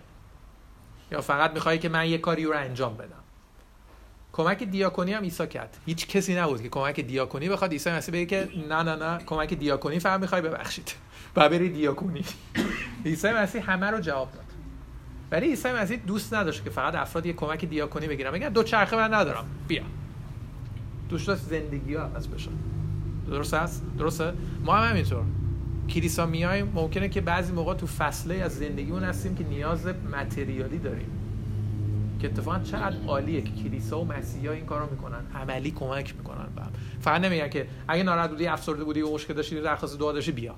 یا فقط میخوای که من یه کاری رو انجام بدم؟ کمک دیاکونی هم عیسی کرد. هیچ کسی نبود که کمک دیاکونی بخواد. عیسی مسیح بگه که نه نه نه، کمک دیاکونی فهم میخوای، ببخشید و بری دیاکونی. عیسی مسیح همه رو جواب داد. ولی عیسی مسیح دوست نداشت که فقط افراد یه کمک دیاکونی بگیرن، بگن دو چرخه من ندارم، بیا. دوست داشت زندگی‌ها عوض بشه. درست است؟ درسته؟ ما هم همینطور کلیسا میایم، ممکنه که بعضی موقع تو فصله از زندگیمون هستیم که نیاز متریالی داریم، که اتفاقا چقدر عالیه که کلیسا و مسیحا این کارو میکنن، عملی کمک میکنن به هم. فقط نمیگن که اگه ناراحت بودی، افسرده بودی، مشکل داشتی، درخواست دعا داشتی، بیا.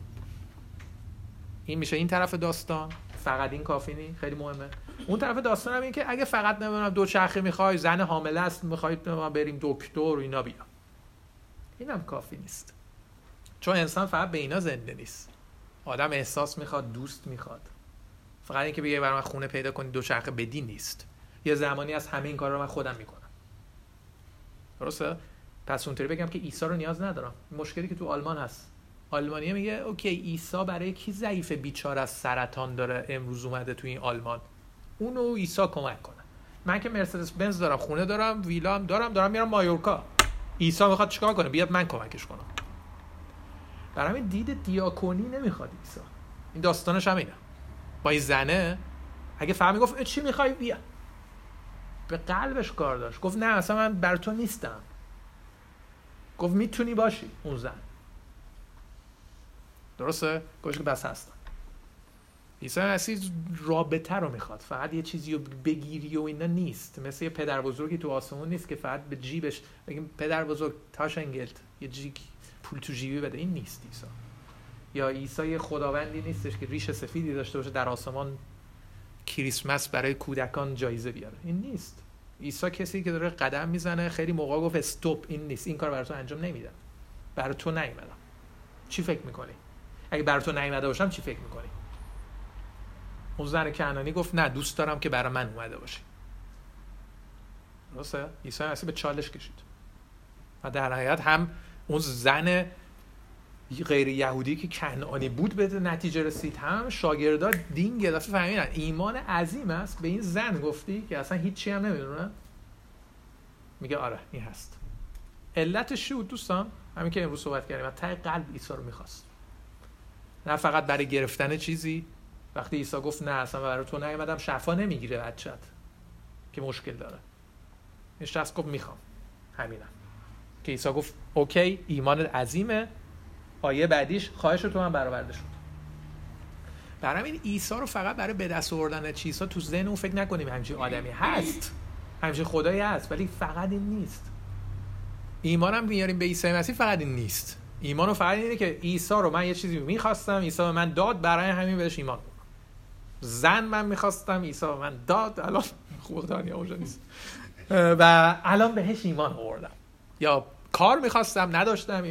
این میشه این طرف داستان. فقط این کافی نی، خیلی مهمه. اون طرف داستان هم این که اگه فقط نمیدونم دو چرخه میخوای، زن حامله است میخوای ما بریم دکتر و اینا، بیا. اینم کافی نیست. چون انسان فقط به اینا زنده نیست. آدم احساس میخواد، دوست میخواد. فقط اینکه بگی برام خونه پیدا کنی، دو چرخه بدی نیست. یه زمانی از همه این کارا رو من خودم میکنم. درسته؟ پس اونطوری بگم که عیسی رو نیاز ندارم. مشکلی که تو آلمان هست. آلمانیه میگه اوکی، عیسی برای کی ضعیف بیچاره از سرطان داره امروز اومده تو این آلمان، اونو عیسی کمک کنه. من که مرسدس بنز دارم، خونه دارم، ویلا هم دارم میرم مایورکا، عیسی میخواد چیکار کنه؟ بیاد من کمکش کنم. در همین دید دیاکونی نمیخواد عیسی. این داستانش هم اینه. با این زنه اگه فهمی گفت چی میخوای، بیا، به قلبش کار داشت. گفت نه اصلا من بر تو نیستم. گفت میتونی باشی اون زن. درسته؟ گوش که بس هستم. عیسی مسیح رابطه رو میخواد، فقط یه چیزی رو بگیری و اینا نیست. مثل یه پدر بزرگی تو آسمون نیست که فقط به جیبش بگیم پدر بزرگ تاش انگلت یه جیک پول تو جیبی بده. این نیست عیسی. یا عیسی خداوندی نیستش که ریش سفیدی داشته باشه در آسمان کریسمس برای کودکان جایزه بیاره. این نیست. عیسی کسی که داره قدم میزنه، خیلی موقع گفت استاپ، این نیست، این کار برای تو انجام نمیدم، برای تو نیومدم. چی فکر میکنی؟ اگه برای تو نیومده باشم چی فکر میکنی؟ اون زن کنعانی گفت نه، دوست دارم که برای من اومده باشی. درسته؟ عیسی مسیح به چالش کشید و در حقیقت هم اون زن غیر یهودی که کنعانی بود به نتیجه رسید، هم شاگردا دینگ دفعه فهمیدن ایمان عظیم است. به این زن گفتی که اصلا هیچ چی هم نمیدونه، میگه آره این هست. علتش چی بود دوستان؟ همین که امروز صحبت کردیم، ته قلب عیسی رو می‌خواست، نه فقط برای گرفتن چیزی. وقتی عیسی گفت نه اصلا برای تو نیومدم، شفا نمیگیره بچت که مشکل داره، این شخص گفت میخوام. همینم که عیسی گفت اوکی، ایمان عظیمه. آیه بعدیش خواهش تو من برآورده شد. برای این عیسی رو فقط برای به دست آوردن چیزا تو ذهن اون فکر نکنیم. همچین آدمی هست، همچین خدایی هست، ولی فقط این نیست. ایمانم میاریم به عیسی مسیح، فقط این نیست. ایمانو فقط اینه که عیسی رو من یه چیزی می‌خواستم، عیسی به من داد، برای همین بهش ایمان آوردم. زن من می‌خواستم، عیسی به من داد، الان خدایی اونجا نیست و الان بهش ایمان آوردم. یا کار می‌خواستم نداشتم.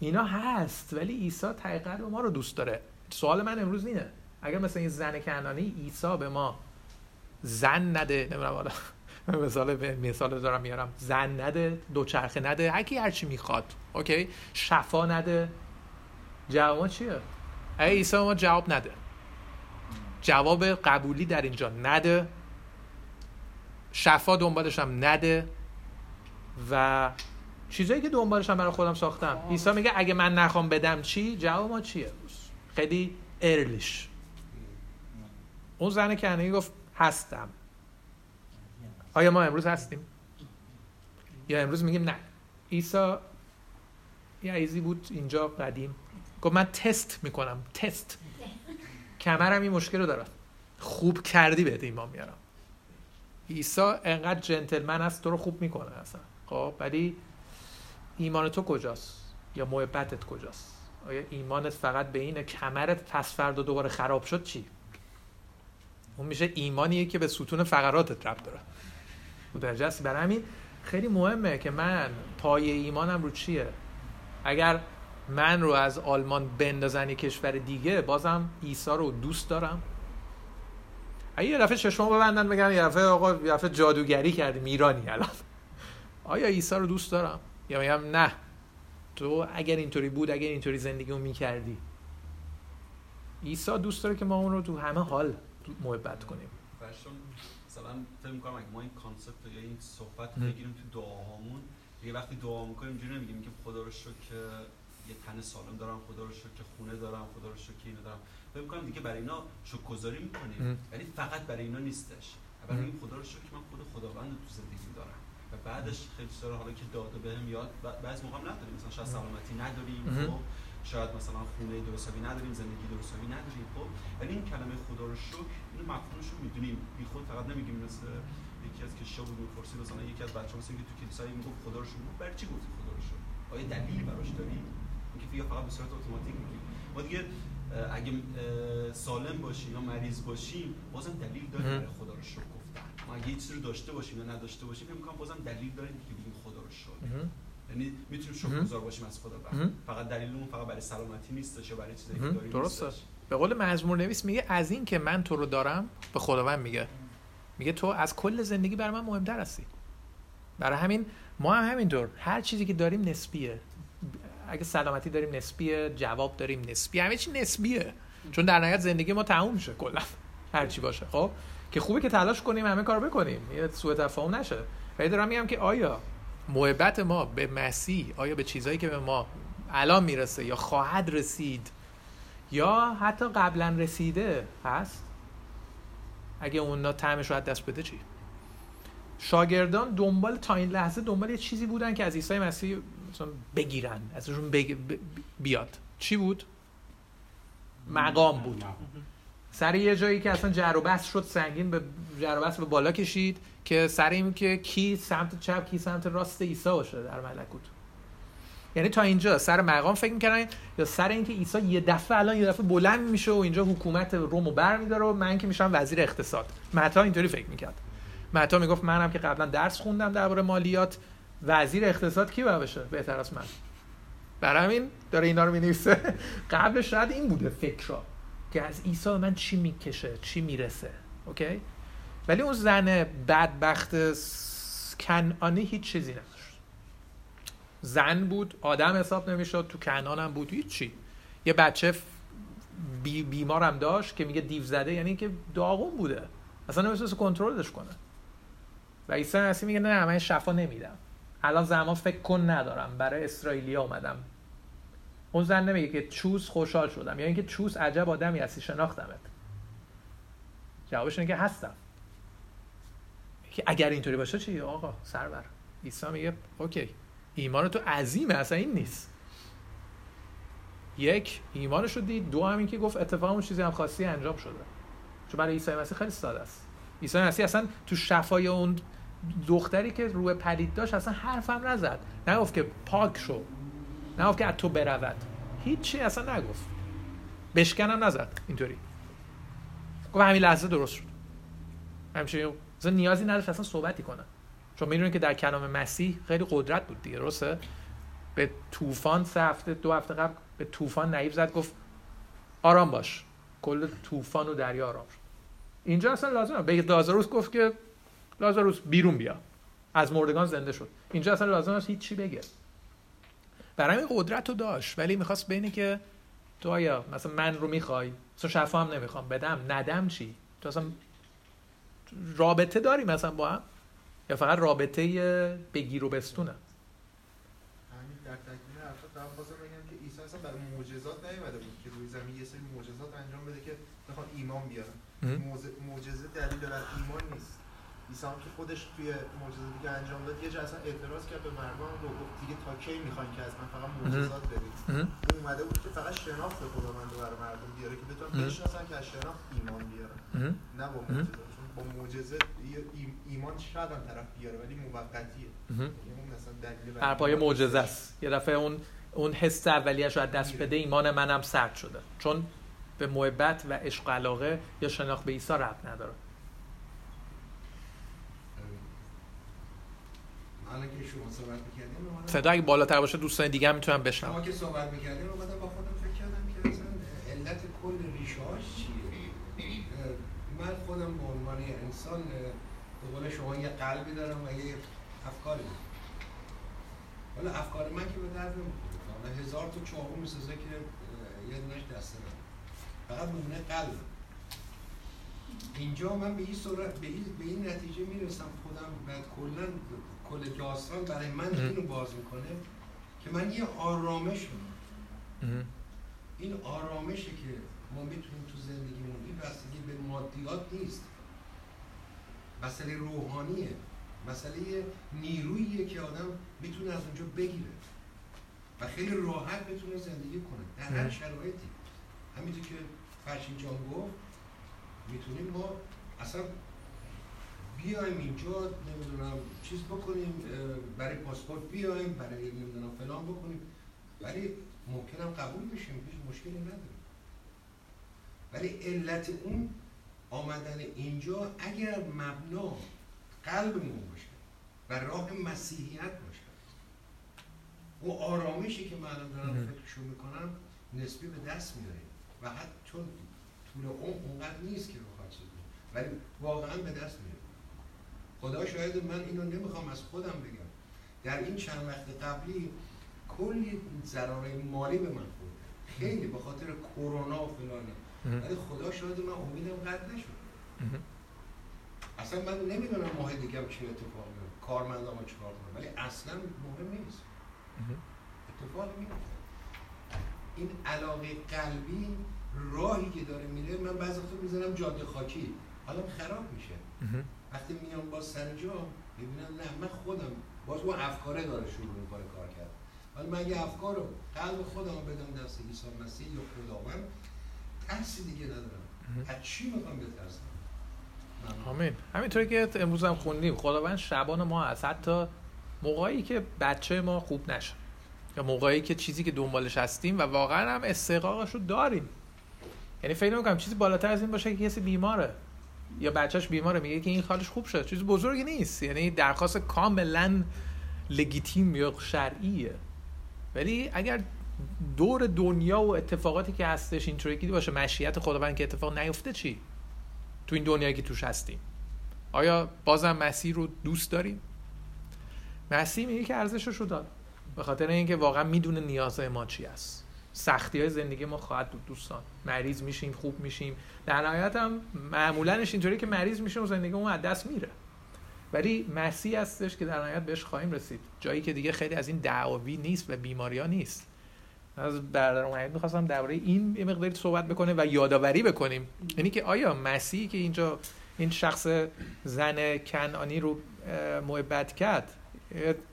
اینا هست، ولی عیسی تقریبا ما رو دوست داره. سوال من امروز اینه، اگر مثلا این زن کنعانی عیسی به ما زن نده، نمی‌دونم، مثال دارم میارم، زن نده، دوچرخه نده، هرکی هرچی میخواد، اوکی، شفا نده. جواب ما چیه؟ ای عیسی ما جواب نده، جواب قبولی در اینجا نده، شفا دنبالش هم نده و چیزایی که دنبالش هم برای خودم ساختم. عیسی میگه اگه من نخوام بدم چی؟ جواب ما چیه؟ خیلی ارلیش. اون زن کنعانی گفت هستم. آیا ما امروز هستیم؟ یا امروز میگیم نه. عیسی یه عیزی بود اینجا قدیم، گفت من تست میکنم، تست کمرم این مشکل رو دارم، خوب کردی بهت ایمان میارم. عیسی انقدر جنتلمن است تو رو خوب میکنه اصلا، خب ولی ایمان تو کجاست؟ یا محبتت کجاست؟ آیا ایمانت فقط به اینه کمرت پس فردا دوباره خراب شد چی؟ اون میشه ایمانیه که به ستون فقراتت ربط داره. درجه است. برای همین خیلی مهمه که من پایه ایمانم رو چیه. اگر من رو از آلمان بندازن کشور دیگه، بازم عیسی رو دوست دارم. اگه یه دفعه چشمو ببندن بگن یه دفعه آقا یه دفعه جادوگری کردیم ایرانی الان، آیا عیسی رو دوست دارم؟ یا میگم نه، تو اگر اینطوری بود، اگر اینطوری زندگیو میکردی. عیسی دوست داره که ما اون رو تو همه حال محبت کنیم. فرشون مثلا فکر می‌کنم اگه ما این کانسپت یا این صحبت بگیریم تو دعاهامون، دیگه وقتی دعا می‌کنیم اینجوری نمیگیم که خدا رو شکر که یه تن سالم دارم، خدا رو شکر که خونه دارم، خدا رو شکر که اینو دارم. فکر می‌کنم دیگه برای اینا شکرگزاری می‌کنیم، ولی فقط برای اینا نیستش. برای این خدا رو شکر که من خود خداوند رو تو زندگی دارم. و بعدش خیلی سوال حالا که داده بهم یاد بعضی موقع نداریم، مثلا شاید سلامتی نداریم، خب شاید مثلا خونه درستابی نداریم، زندگی درستابی نداریم، خب ولی این کلمه خدا رو شکر اینو مفهومش رو میدونیم، بی خود فقط نمیگیم. مثلا یکی از کشا بود میپرسی، مثلا یکی از بچه‌ها مثلا که تو کلیسای میگفت خدا رو شکر، برای چی گفتی خدا رو شکر؟ آیا دلیلی براش داری؟ اینکه یا فقط به صورت اتوماتیک میگی. ما دیگه اگه سالم باشیم یا مریض باشیم بازم دلیل داره برای خدا رو شکر گفتن. ما اگه چیزی رو داشته باشیم یا نداشته باشیم میگم بازم دلیل داره که بگیم خدا رو شکر. یعنی میتونیم شکرگزار باشیم از خدا. فقط دلیلمون فقط برای سلامتی نیستش یا برای چیزایی که داریم. درسته. به قول مزمور نویس میگه از این که من تو رو دارم به خداوند میگه تو از کل زندگی برای من مهمتر هستی. برای همین ما هم همینطور هر چیزی که داریم نسبیه. اگه سلامتی داریم نسبیه، جواب داریم نسبیه، همه چی نسبیه. چون در نهایت زندگی ما تموم میشه کلا هر چی باشه. خب که خوبه که تلاش کنیم همه کارو بکنیم، یه سوء تفاهم نشه. ولی دارم میگم که آیا محبت ما به مسیح، آیا به چیزایی که به ما الان میرسه یا خواهد رسید یا حتی قبلا رسیده هست؟ اگه اونا طعمش رو از دست بده چی؟ شاگردان دنبال تا این لحظه دنبال یه چیزی بودن که از عیسی مسیح مثلا بگیرن، ازشون بیاد. چی بود؟ مقام بود. سر یه جایی که اصلا جر و بحث شد، سنگین به جر و بحث به بالا کشید که سر این که کی سمت چپ کی سمت راست عیسی باشه در ملکوت. یعنی تا اینجا سر مقام فکر می‌کردن، یا سر این که عیسی یه دفعه الان یه دفعه بلند میشه و اینجا حکومت رومو برمی‌داره و من که میشم وزیر اقتصاد. متی اینطوری فکر می‌کرد. متی میگفت منم که قبلا درس خوندم درباره مالیات، وزیر اقتصاد کی باشه بهتر از من؟ برای همین داره اینا رو می‌نویسه. قبلش شاید این بوده فکرا که از عیسی من چی میکشه، چی میرسه. اوکی؟ ولی اون زن بدبخت کنعانی هیچ چیزی نداشت. زن بود، آدم حساب نمیشد، تو کنعان هم بود، هیچ چی. یه بچه بیمارم داشت که میگه دیو زده، یعنی که داغون بوده. اصلا نمیتونست کنترلش کنه. و عیسی مسیح میگه نه من شفا نمیدم. الان زمان فکر کن ندارم، برای اسرائیلیا اومدم. اون زن نمیگه که چوس خوشحال شدم، یعنی اینکه چوس عجب آدمی هستی شناختمت. جوابش اینه که هستم. که اگر اینطوری باشه چی آقا سرور؟ عیسی میگه اوکی، ایمان تو عظیمه، اصلا این نیست. یک، ایمانش رو دید، دو همین که گفت اتفاقا اون چیزی هم خواستی انجام شده. چون برای عیسی مسیح خیلی ساده است. عیسی مسیح اصلا تو شفای اون دختری که روح پلید داشت اصلا حرف هم نزد، نگفت که پاک شو، نگفت که از تو برود، هیچی اصلا نگفت، بشکنم نزد، اینطوری گفت همین لحظه درست شد. همچنین نیازی نداشت اصلا صحبتی کنه، چون میدونید که در کلام مسیح خیلی قدرت بود دیگه. درسته؟ به طوفان 2 هفته قبل به طوفان نهیب زد، گفت آرام باش، کل طوفان و دریا آرام شد. اینجا اصلا لازمه به لازاروس گفت که لازاروس بیرون بیا، از مردگان زنده شد. اینجا اصلا لازمش هیچ چی بگه، برای این قدرت رو داشت، ولی میخواست بینه که تو آیا مثلا من رو میخوای؟ مثلا شفا هم نمیخوام بدم، ندم چی؟ تو اصلا رابطه داری مثلا با هم؟ یا فقط رابطه بگیر و بستونه؟ همین در تکمیل حرفت دارم بازم بگم که عیسی اصلا برای معجزات نیومده بود که روی زمین یه سری معجزات انجام بده که بخواد ایمان بیاره. معجزه دلیل بر ایمان نیست. عیسی هم که خودش توی معجزه دیگه انجام داد، یه جا اصلا اعتراض کرد به مردم و گفت دیگه تا کی میخواین که از من فقط معجزات بدید؟ اون اومده بود که فقط شناخت خدا من رو برای مردم بیاره که بتونن بشناسن که از شناخت ایمان بیارن، نه با معجزات. با معجزه ایمان شاید هم طرف بیاره ولی موقتیه. اون اصلا دلیل بر پای معجزه است. یه دفعه اون حس اولیه‌اش رو از دست بده، ایمان منم سرد شده، چون به محبت و عشق و علاقه یا شناخت به عیسی ربط نداره. حالا که شما صحبت می‌کردیم، صدا اگه بالاتر باشه دوستان دیگه هم میتونن بشنون. ما که صحبت می‌کردیم اومدم با خودم فکر کردم که مثلا علت کل ریشه‌اش چیه؟ من خودم به عنوان یه انسان به قول شما یه قلبی دارم و یه افکاری دارم. حالا افکار من که به درد نمی‌خوره. حالا هزار تا چاقو می‌سازه که یه دونه‌اش دست من. فقط می‌مونه قلب. اینجا من به این صورت به این نتیجه میرسم، خودم بعد کل داستان برای من اینو باز میکنه که من یه آرامش دارم. این آرامشه که ما میتونیم تو زندگیمون، این بستگی به مادیات نیست، مسئله روحانیه، مسئله نیروییه که آدم میتونه از اونجا بگیره و خیلی راحت بتونه زندگی کنه در هر شرایطی. همینطور که فرشین جان گفت میتونیم ما اصلا بیایم اینجا نمیدونم چیز بکنیم، برای پاسپورت بیایم، برای نمیدونم فلان بکنیم، ولی ممکنم قبول بشیم، هیچ مشکلی نداره. ولی علت اون آمدن اینجا اگر مبنا قلبمون باشه و راه مسیحیت باشه، اون آرامشی که من دارم فکرشو میکنم نسبی به دست میاریم و حتی چون طول اونقدر نیست که بخواد چیز بشه، ولی واقعا به دست میاریم. خدا شاید من اینو نمیخوام از خودم بگم، در این چند وقت قبلی کلی ضرر مالی به من خورد، خیلی به خاطر کرونا و فلانه، ولی خدا شاید من امیدم قطع نشد. اصلا من نمیدونم ماه دیگه هم چه اتفاقی میفته، کارمندام چیکار کنه، ولی اصلا مهم نیست اتفاقی میفته. این علاقه قلبی راهی که داره میره، من بعضی وقتا میذارم جاده خاکی، حالم خراب میشه. وقتی میام با سنجا ببینم نه من خودم باز با افکاره داره شروع میکنه کار کرد. ولی من یه افکار رو قلب خودم بدم دست عیسی مسیح یا خداوند، ترسی دیگه ندارم. از چی میخوام بترسم؟ آمین. همینطوری که امروز هم خوندیم، خداوند شبان ما هست، حتی موقعی که بچه ما خوب نشه یا موقعی که چیزی که دنبالش هستیم و واقعا هم استحقاقش رو داریم، یعنی فکر میکنم چیزی بالاتر از این باشه که کسی بیماره یا بچهش بیماره، میگه که این خالش خوب شد، چیز بزرگی نیست، یعنی درخواست کاملا لگیتیم یا شرعیه. ولی اگر دور دنیا و اتفاقاتی که هستش اینطوری باشه، مشیت خداوند که اتفاق نیفته، چی تو این دنیایی که توش هستیم؟ آیا بازم مسیح رو دوست داریم؟ مسیح میگه که ارزشش رو داد، به خاطر اینکه واقعا میدونه نیازهای ما چی است. سختی‌های زندگی ما خواهد بود دوستان، مریض میشیم، خوب میشیم، در نهایت هم معمولنش اینطوری که مریض میشیم و زندگیمون از دست میره، ولی مسیح هستش که در نهایت بهش خواهیم رسید، جایی که دیگه خیلی از این دعاوی نیست و بیماری‌ها نیست. از برنامه می‌خواستم درباره این یه مقداری صحبت بکنه و یادآوری بکنیم، یعنی که آیا مسیحی که اینجا این شخص زن کنعانی رو محبت کرد،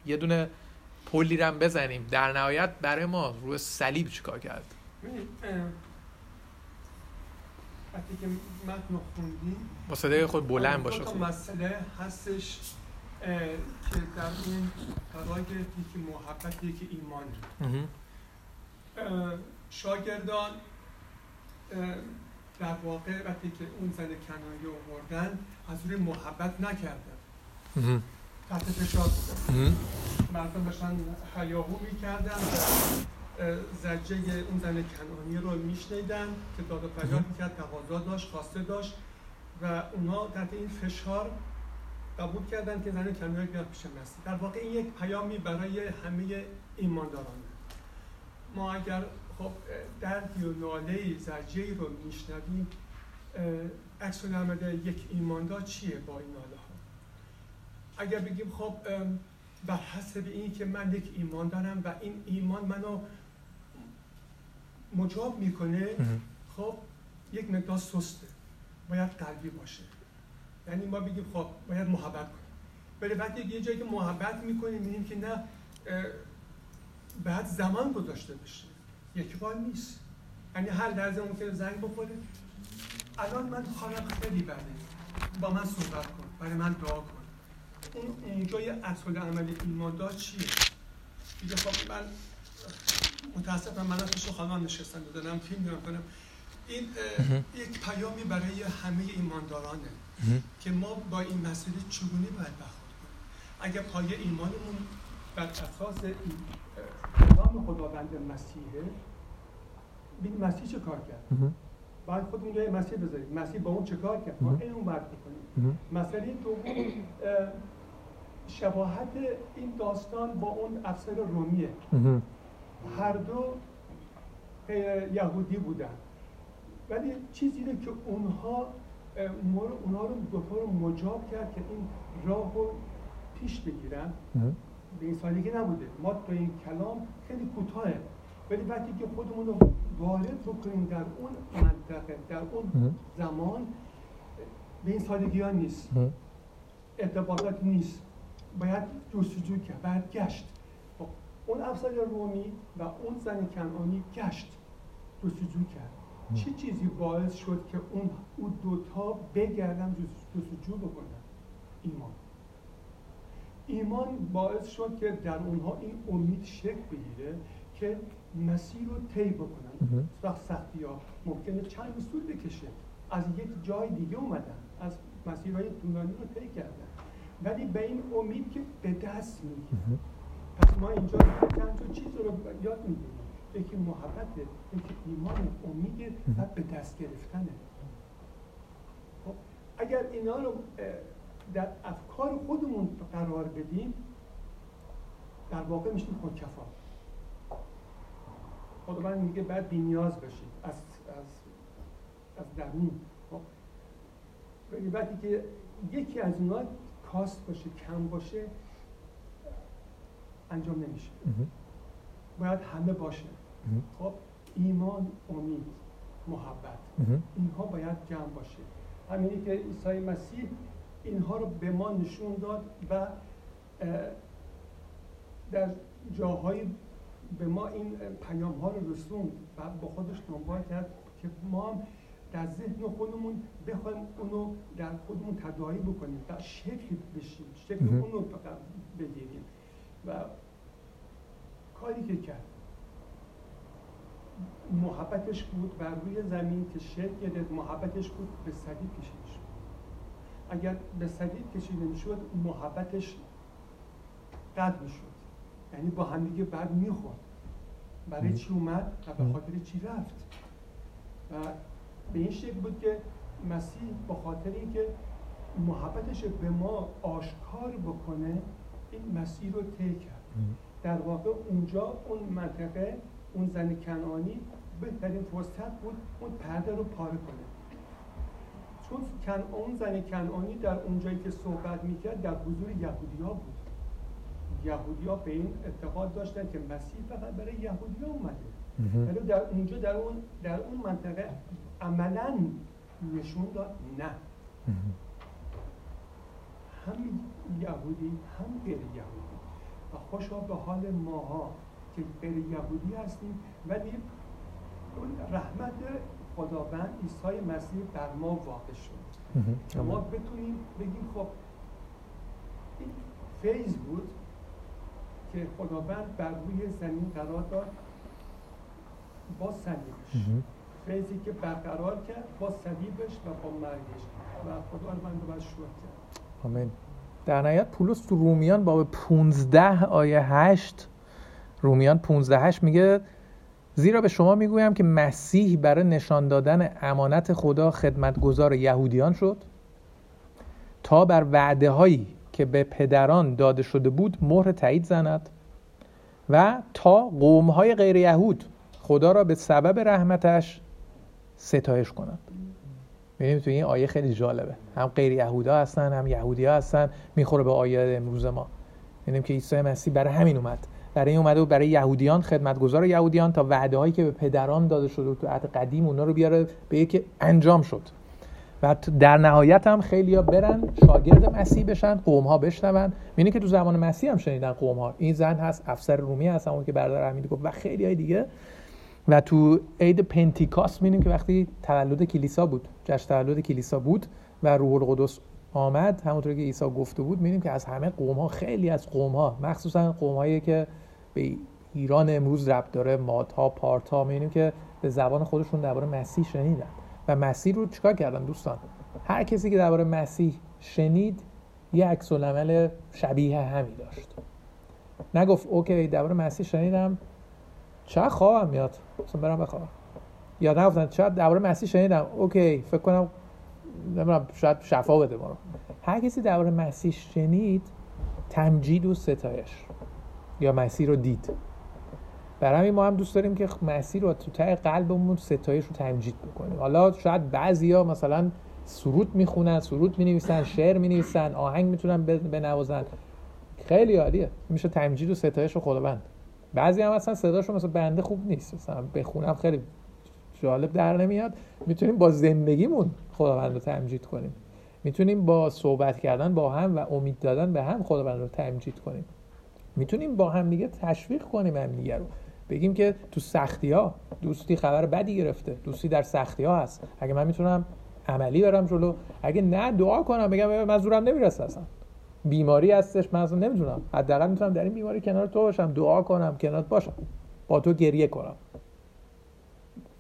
یه دونه پولی رو هم بزنیم، در نهایت برای ما روی صلیب چیکار کرد؟ وقتی که متن خوندیم با صدای خود بلند باشه، خود مسئله هستش که در این تراژدی که محبت یکی ایمان شاگردان در واقع وقتی که اون زن کنعانی آوردن از روی محبت نکردن، تحت فشار بودن، مردم داشتن هیاهو میکردن، زجه اون زن کنعانی رو میشنیدن که داد و فریاد میکرد، تقاضا داشت، خواسته داشت و اونا تحت این فشار قبول کردند که زن کمیاب بیاد پیش مسیح. در واقع این یک پیامی برای همه ایمانداران. ما اگر خب دردی و ناله‌ای زجری رو میشنویم، عکس العمل یک ایماندار چیه با این ناله ها؟ اگر بگیم خب بر حسب این که من یک ایمان دارم و این ایمان منو مجاب میکنه، خب یک مقدار سسته، باید قلبی باشه. یعنی ما بگیم خب باید محبت کنیم، ولی وقتی یه جایی که محبت میکنیم میبینیم که نه، بعد زمان گذاشته بشه، یک بار نیست. یعنی هر لحظه ممکنه زنگ بخوره، الان من خانم خیلی بده، با من صحبت کن، برای من دعا کن. اونجا یه اصل عمل ایماندار چیه؟ دیگه خب من متاسفم، من پیش خانم نشستم دادم فیلم نگاه کنم. این یک پیامی برای همه ایماندارانه که ما با این مسئله چگونه باید برخورد کنیم. اگر پایه ایمانمون بر اساس نام خداوند مسیحه، ببین مسیح چه کار کرد؟ باید خودمون جای مسیح بذاریم. مسیح با اون چه کار کرد؟ ما این اون برد بکنیم. مسئله دوم شباهت این داستان با اون افسر رومیه. هر دو یهودی بودن، ولی چیزی اینه که اونها رو دوتا مجاب کرد که این راه رو پیش بگیرن. به این سادگی نبوده. ما تو این کلام خیلی کوتاهه، ولی وقتی که خودمون رو وارد بکنیم در اون منطقه، در اون زمان، به این سادگی ها نیست، ارتباطات نیست. باید جستجو کرد، باید گشت. اون افسر رومی و اون زن کنعانی گشت، جستجو کرد. چه چیزی باعث شد که اون دوتا بگردن جستجو بکنن؟ ایمان باعث شد که در اونها این امید شکل بگیره که مسیر رو طی بکنن. وقت سختی ها ممکنه چند سال بکشه، از یک جای دیگه اومدن، از مسیرهای طولانی رو طی کردن، ولی به این امید که به دست میگیرن. پس ما اینجا چند تا چیز رو یاد میگیریم. یکی محبته، یکی ایمان، امید و به دست گرفتنه. خب اگر اینا رو در افکار خودمون قرار بدیم، در واقع میشیم خودکفا. خداوند میگه بعد بی‌نیاز باشید از درون. ولی وقتی که یکی از اینا کاست باشه، کم باشه، انجام نمیشه. باید همه باشه. خب ایمان، امید، محبت، اینها باید جمع باشه. همینی که عیسی مسیح اینها رو به ما نشون داد و در جاهای به ما این پیام ها رو رسوند و با خودش دنبال کرد که ما هم در ذهن خودمون بخوایم اونو در خودمون تداعی بکنیم و شکل بشیم، شکل اونو بگیریم. و کاری که کرد محبتش بود و روی زمین که شکل گرفت، محبتش بود به صلیب کشیده شد. اگر به صلیب کشیده میشد، محبتش قطع میشد، یعنی با همدیگه بعد میخورد. برای چی اومد و به خاطر چی رفت؟ و به این شکل بود که مسیح به خاطر اینکه محبتش به ما آشکار بکنه، این مسیر رو طی کرد. در واقع اونجا، اون منطقه، اون زن کنعانی بهترین فرصت بود اون پرده رو پاره کنه. چون اون زن کنعانی در اونجایی که صحبت میکرد در حضور یهودی ها بود. یهودی ها به این اعتقاد داشتن که مسیح فقط برای یهودی ها اومده. ولی در اونجا، در اون منطقه عملاً نشون داد نه. هم یهودی، هم غیر یهودی. و خوشا به حال ماها که غیر یهودی هستیم، ولی رحمت خداوند عیسی مسیح بر ما واقع شد. ما بتونیم بگیم خب این فیض بود که خداوند بر روی زمین قرار داد با صلیبش. فیضی که برقرار کرد با صلیبش و با مرگش و خداوند رو بهش شکر کرد. آمین. در نهایت پولس تو رومیان باب 15 آیه 8، رومیان 15:8 میگه زیرا به شما میگویم که مسیح برای نشان دادن امانت خدا خدمتگزار یهودیان شد تا بر وعده هایی که به پدران داده شده بود مهر تایید زند و تا قوم های غیر یهود خدا را به سبب رحمتش ستایش کنند. ببینیم تو این آیه خیلی جالبه، هم غیر یهودا هستن هم یهودی ها هستن، میخوره به آیه امروز ما. ببینیم که عیسی مسیح برای همین اومد، برای این اومده و برای یهودیان، خدمتگزار یهودیان، تا وعده هایی که به پدران داده شده تو عهد قدیم اونا رو بیاره به یک انجام شد و در نهایت هم خیلیا برن شاگرد مسیح بشن، قوم ها بشنون. میبینی که تو زمان مسیح هم شنیدن قوم ها، این زن هست افسر رومی هست اون که برادر حمید گفت و خیلیای دیگه. و تو عید پنتیکاست میبینیم که وقتی تولد کلیسا بود، جشن تولد کلیسا بود و روح القدس آمد، همونطور که عیسی گفته بود میبینیم که از همه قوم ها، خیلی از قوم ها، مخصوصا قوم هایی که به ایران امروز ربط داره، مادها، پارتها، میبینیم که به زبان خودشون درباره مسیح شنیدن و مسیح رو چیکار کردن دوستان؟ هر کسی که درباره مسیح شنید یه عکس العمل شبیه همین داشت. نگفت اوکی درباره مسیح شنیدم چه خوابم میاد مثلا برام بخوام، یا نگفتن چه درباره مسیح شنیدم اوکی فکر کنم نمیدونم شاید شفا بده ما رو. هر کسی درباره مسیح شنید تمجید و ستایش یا مسیح رو دید. برای همین ما هم دوست داریم که مسیح رو تو ته قلبمون ستایش رو تمجید بکنیم. حالا شاید بعضیا مثلا سرود میخونن، سرود مینویسن، شعر مینویسن، آهنگ میتونن بنوازن، خیلی عالیه، میشه تمجید و ستایش رو خداوند. بعضی هم مثلا صداشون مثلا بنده خوب نیست، مثلا بخونم خیلی جالب در نمیاد. میتونیم با زندگیمون خداوند رو تمجید کنیم، میتونیم با صحبت کردن با هم و امید دادن به هم خداوند رو تمجید کنیم، میتونیم با هم دیگه تشویق کنیم هم دیگه رو، بگیم که تو سختی‌ها دوستی خبر بدی گرفته، دوستی در سختی‌ها هست، اگه من میتونم عملی برم جلو، اگه نه دعا کنم بگم من زورم نمیرسه، اصلا بیماری هستش من اصلا نمیتونم، حداقل میتونم در این بیماری کنار تو باشم، دعا کنم، کنارت باشم، با تو گریه کنم.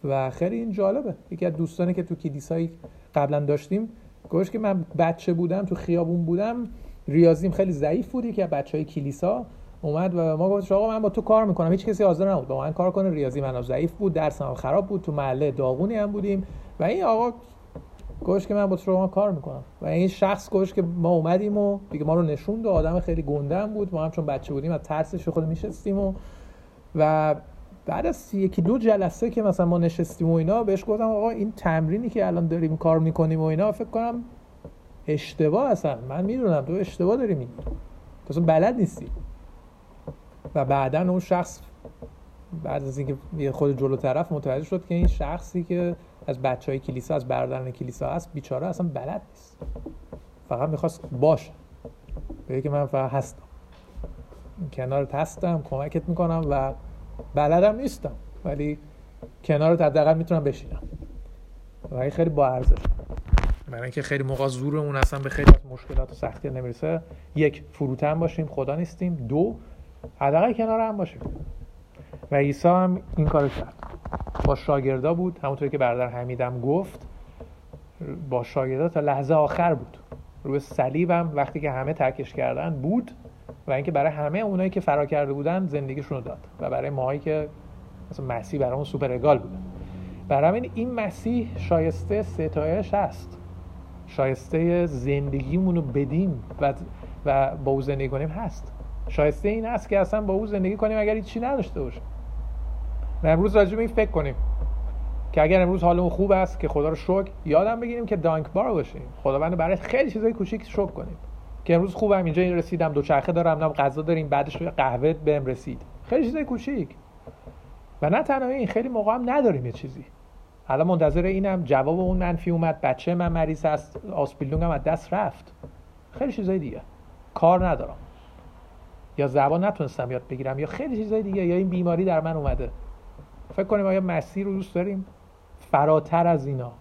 و خیلی این جالبه. یکی از دوستانی که تو کلیسای قبلا داشتیم گوش که من بچه بودم تو خیابون بودم، ریاضیم خیلی ضعیف بود، یکی از بچهای کلیسا اومد و به ما گفت آقا من با تو کار میکنم، هیچ کسی حاضر نبود با من کار کنه، ریاضی منم ضعیف بود، درسم خراب بود، تو محله داغونی هم بودیم و این آقا گفت که من با تو کار میکنم و این شخص گفت که ما اومدیم و دیگه ما رو نشوند و آدم خیلی گنده هم بود، ما هم چون بچه بودیم از ترسش خود میشستیم و بعد از یکی دو جلسه که مثلا ما نشستیم و اینا بهش گفتم آقا این تمرینی که الان داریم کار میکنیم و اینا فکر کنم اشتباه، اصلا من میدونم تو اشتباه داری میگی، تو اصلا بلد نیستی. و بعداً اون شخص بعد از اینکه خود جلو طرف متوجه شد که این شخصی که از بچهای کلیسا، از برادران کلیسا است، بیچاره اصلا بلد نیست، فقط میخواست باشه، بگه که من فقط هستم، کنارت هستم، کمکت میکنم و بلدم نیستم ولی کنارت حداقل میتونم بشینم. و خیلی با ارزش، برای اینکه خیلی موقع زورمون اصلا به خیلی مشکلات و سختی نمیرسه، یک فروتن باشیم، خدا نیستیم، دو حداقل کنار هم باشیم. و عیسی هم این کارو کرد، با شاگردا بود، همونطوری که برادر حمیدم گفت با شاگردا تا لحظه آخر بود، روی صلیب هم وقتی که همه ترکش کردن بود و اینکه برای همه اونایی که فرار کرده بودن زندگیشون رو داد و برای ماهایی که مثلا مسیح برامون سوپر اگال بود. برای این مسیح شایسته ستایش است، شایسته زندگیمون رو بدیم و با او زندگی کنیم هست، شایسته این است که اصلا با او زندگی کنیم اگر هیچ چیزی نداشته باشه. و امروز راجع به این فکر کنیم که اگر امروز حالمون خوب است که خدا رو شکر، یادم بگیریم که دانکبار باشیم، خداوند برای خیلی چیزای کوچیک شکر کنیم که امروز خوبم، اینجا رسیدم، دوچرخه دارم، نام غذا داریم، بعدش قهوه بهم رسید، خیلی چیزای کوچیک. و نه تنها این، خیلی موقع هم نداریم یه چیزی، حالا منتظر اینم جواب اون منفی اومد، بچه من مریض است، آسپیلونگم از دست رفت، خیلی چیزای دیگه، کار ندارم، یا زبان نتونستم یاد بگیرم، یا خیلی چیزای دیگه، یا این بیماری در من اومده. فکر کنیم آیا مسیح رو دوست داریم؟ فراتر از اینا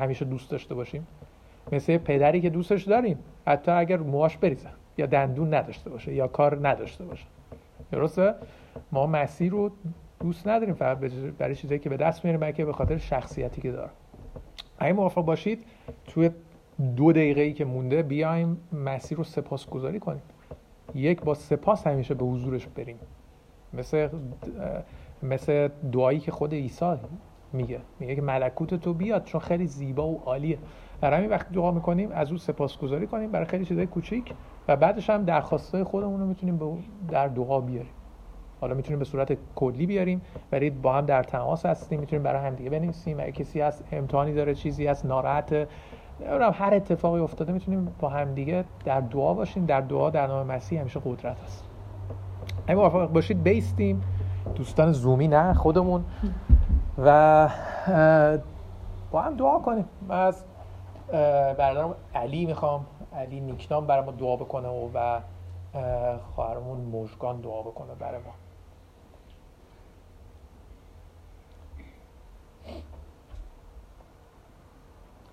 همیشه دوست داشته باشیم، مثل پدری که دوستش داریم حتی اگر موهاش بریزن یا دندون نداشته باشه یا کار نداشته باشه. درسته؟ ما مسیح رو دوست نداریم فقط برای چیزایی که به دست میاریم، بلکه به خاطر شخصیتی که داره. اگه موافق باشید توی 2 دقیقه‌ای که مونده بیایم مسیح رو سپاسگزاری کنیم، یک با سپاس همیشه به حضورش بریم، مثل دعایی که خود عیسی میگه که ملکوت تو بیاد، چون خیلی زیبا و عالیه برای همین وقتی دعا میکنیم از او سپاسگزاری کنیم برای خیلی چیزای کوچیک و بعدش هم درخواستای خودمون رو میتونیم به در دعا بیاریم. حالا میتونیم به صورت کلی بیاریم، ولی با هم در تماس هستیم، میتونیم برای هم دیگه بنویسیم، اگه کسی از امتحانی داره، چیزی از ناراحته، هر اتفاقی افتاده میتونیم با هم دیگه در دعا باشیم. در دعا در نام مسیح همیشه قدرت هست. اگه موافق باشید بیستیم، دوستان زومی نه خودمون، و با هم دعا کنیم. من از برادرم علی میخوام، علی نیکنام، برای ما دعا بکنه و خواهرمون مژگان دعا بکنه برای ما.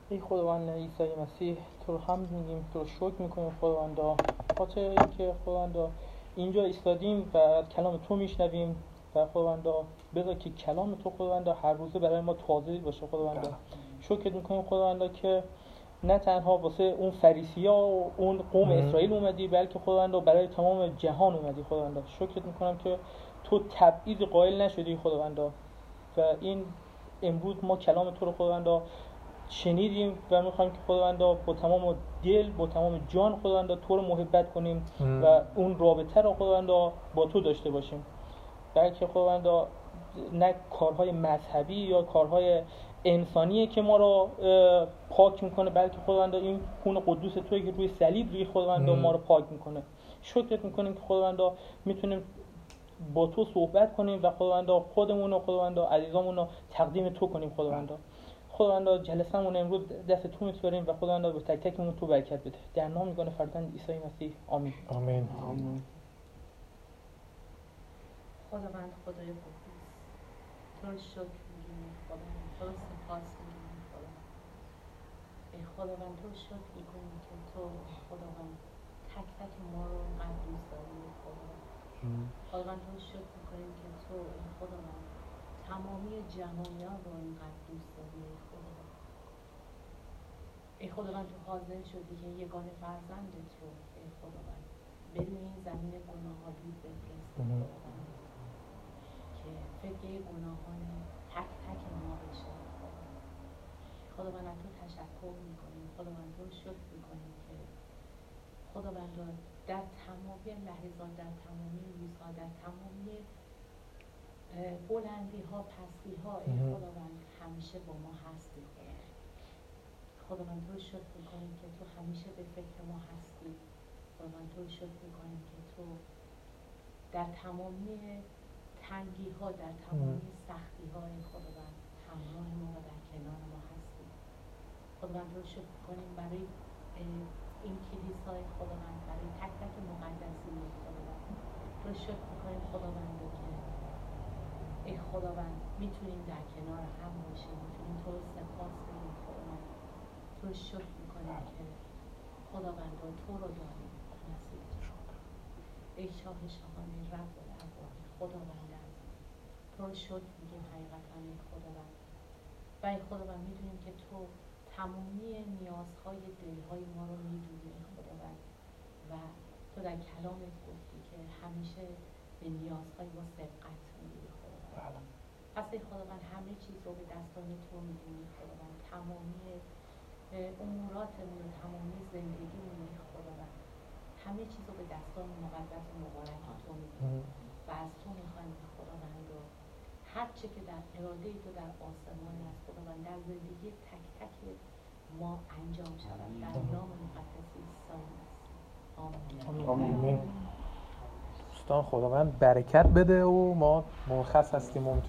ای خداوند عیسی مسیح، تو رو حمد میگیم، تو رو شکر میکنیم خداوندا، خاطر اینکه خداوندا اینجا ایستادیم و از کلام تو میشنویم و خداوندا بذار که کلام تو خداوندا هر روزه برای ما تازه باشه خداوندا. شکر میکنیم خداوندا که نه تنها واسه اون فریسی‌ها و اون قوم اسرائیل اومدی، بلکه خداوندا برای تمام جهان اومدی خداوندا. شکرت میکنم که تو تبعیض قائل نشدی خداوندا و این امروز ما کلام تو رو خداوندا شنیدیم و میخوایم که خداوندا با تمام دل، با تمام جان خداوندا تو رو محبت کنیم و اون رابطه رو خداوندا با تو داشته باشیم، بلکه خداوندا نه کارهای مذهبی یا کارهای انسانیه که ما رو پاک میکنه، بلکه خداوندا این خون قدوس تویی که روی صلیب روی خداوندا ما رو پاک میکنه. شکرت میکنیم که خداوندا میتونیم با تو صحبت کنیم و خداوندا خودمون و خداوندا عزیزامون رو تقدیم تو کنیم خداوندا. خداوندا جلسه‌مون امروز دست تو می‌سپاریم و خداوندا به تک تکمون تو برکت بده. در نام میگونه فرزند عیسی مسیح، آمین. آمین. آمین. خداوند خدای قدوس، تو رو شکر می‌گیم خداوند، تو رو سپاس می‌گیم خداوند. ای خداوند تو رو شکر می‌گیم که تو خداوند تک تک ما رو انقدر دوست داری خداوند. خداوند تو رو شکر می‌کنیم که تو ای خداوند تمامی جهانیان رو اینقدر دوست داری ای خداوند. ای خداوند تو حاضر شدی که یگانه فرزندت رو ای خداوند به روی این زمین گناه‌آلود بفرستی خداوند، که فدای گناهان تک تک ما بشه خداوند. خداوند از تو تشکر میکنیم، خداوند تو شکر میکنیم که خداوند در تمامی لحظات، در تمامی روزها، در تمامی بلندی ها، پستی ها، ای خداوند همیشه با ما هستی. خداوند تو رو شکر میکنیم که تو همیشه به فکر ما هستی. خداوند تو رو شکر میکنیم که تو در تمامی تنگی ها، در تمامی سختی ها، ای خداوند همراه ما و در کنار ما هستی. خداوند تو رو شکر میکنیم برای این کلیسای خداوند، برای تک تک مقدسین خداوند. تو رو شکر میکنیم خداوند که ای خداوند میتونیم در کنار هم باشیم، میتونیم تو رو سپاس بدیم خداوند. تو رو شکر میکنیم که خداوند تو رو داریم نصیب شده. ای شاه شاهانه رب الارواح خداوند عزیز، تو رو شکر میگیم حقیقتا ای خداوند. و ای خداوند میدونیم که تو تمامی نیازهای دلهای ما رو میدونی ای خداوند، و تو در کلامت گفتی که همیشه به نیازهای ما سبقت میدی. پس ای خداوند همه چیز رو به دستان تو میدونی خداوند، تمامی اموراتمون و تمامی زندگیمون ای خداوند، همه چیز رو به دستان مقدس و مبارک تو میدونی و از تو میخوایم خداوند رو هر چه که در اراده تو در آسمان از خداوند در زندگی تک تک ما انجام شود در نام مقدس عیسی مسیح، آمین. آمین. دوستان خداوند برکت بده و ما مرخص هستیم.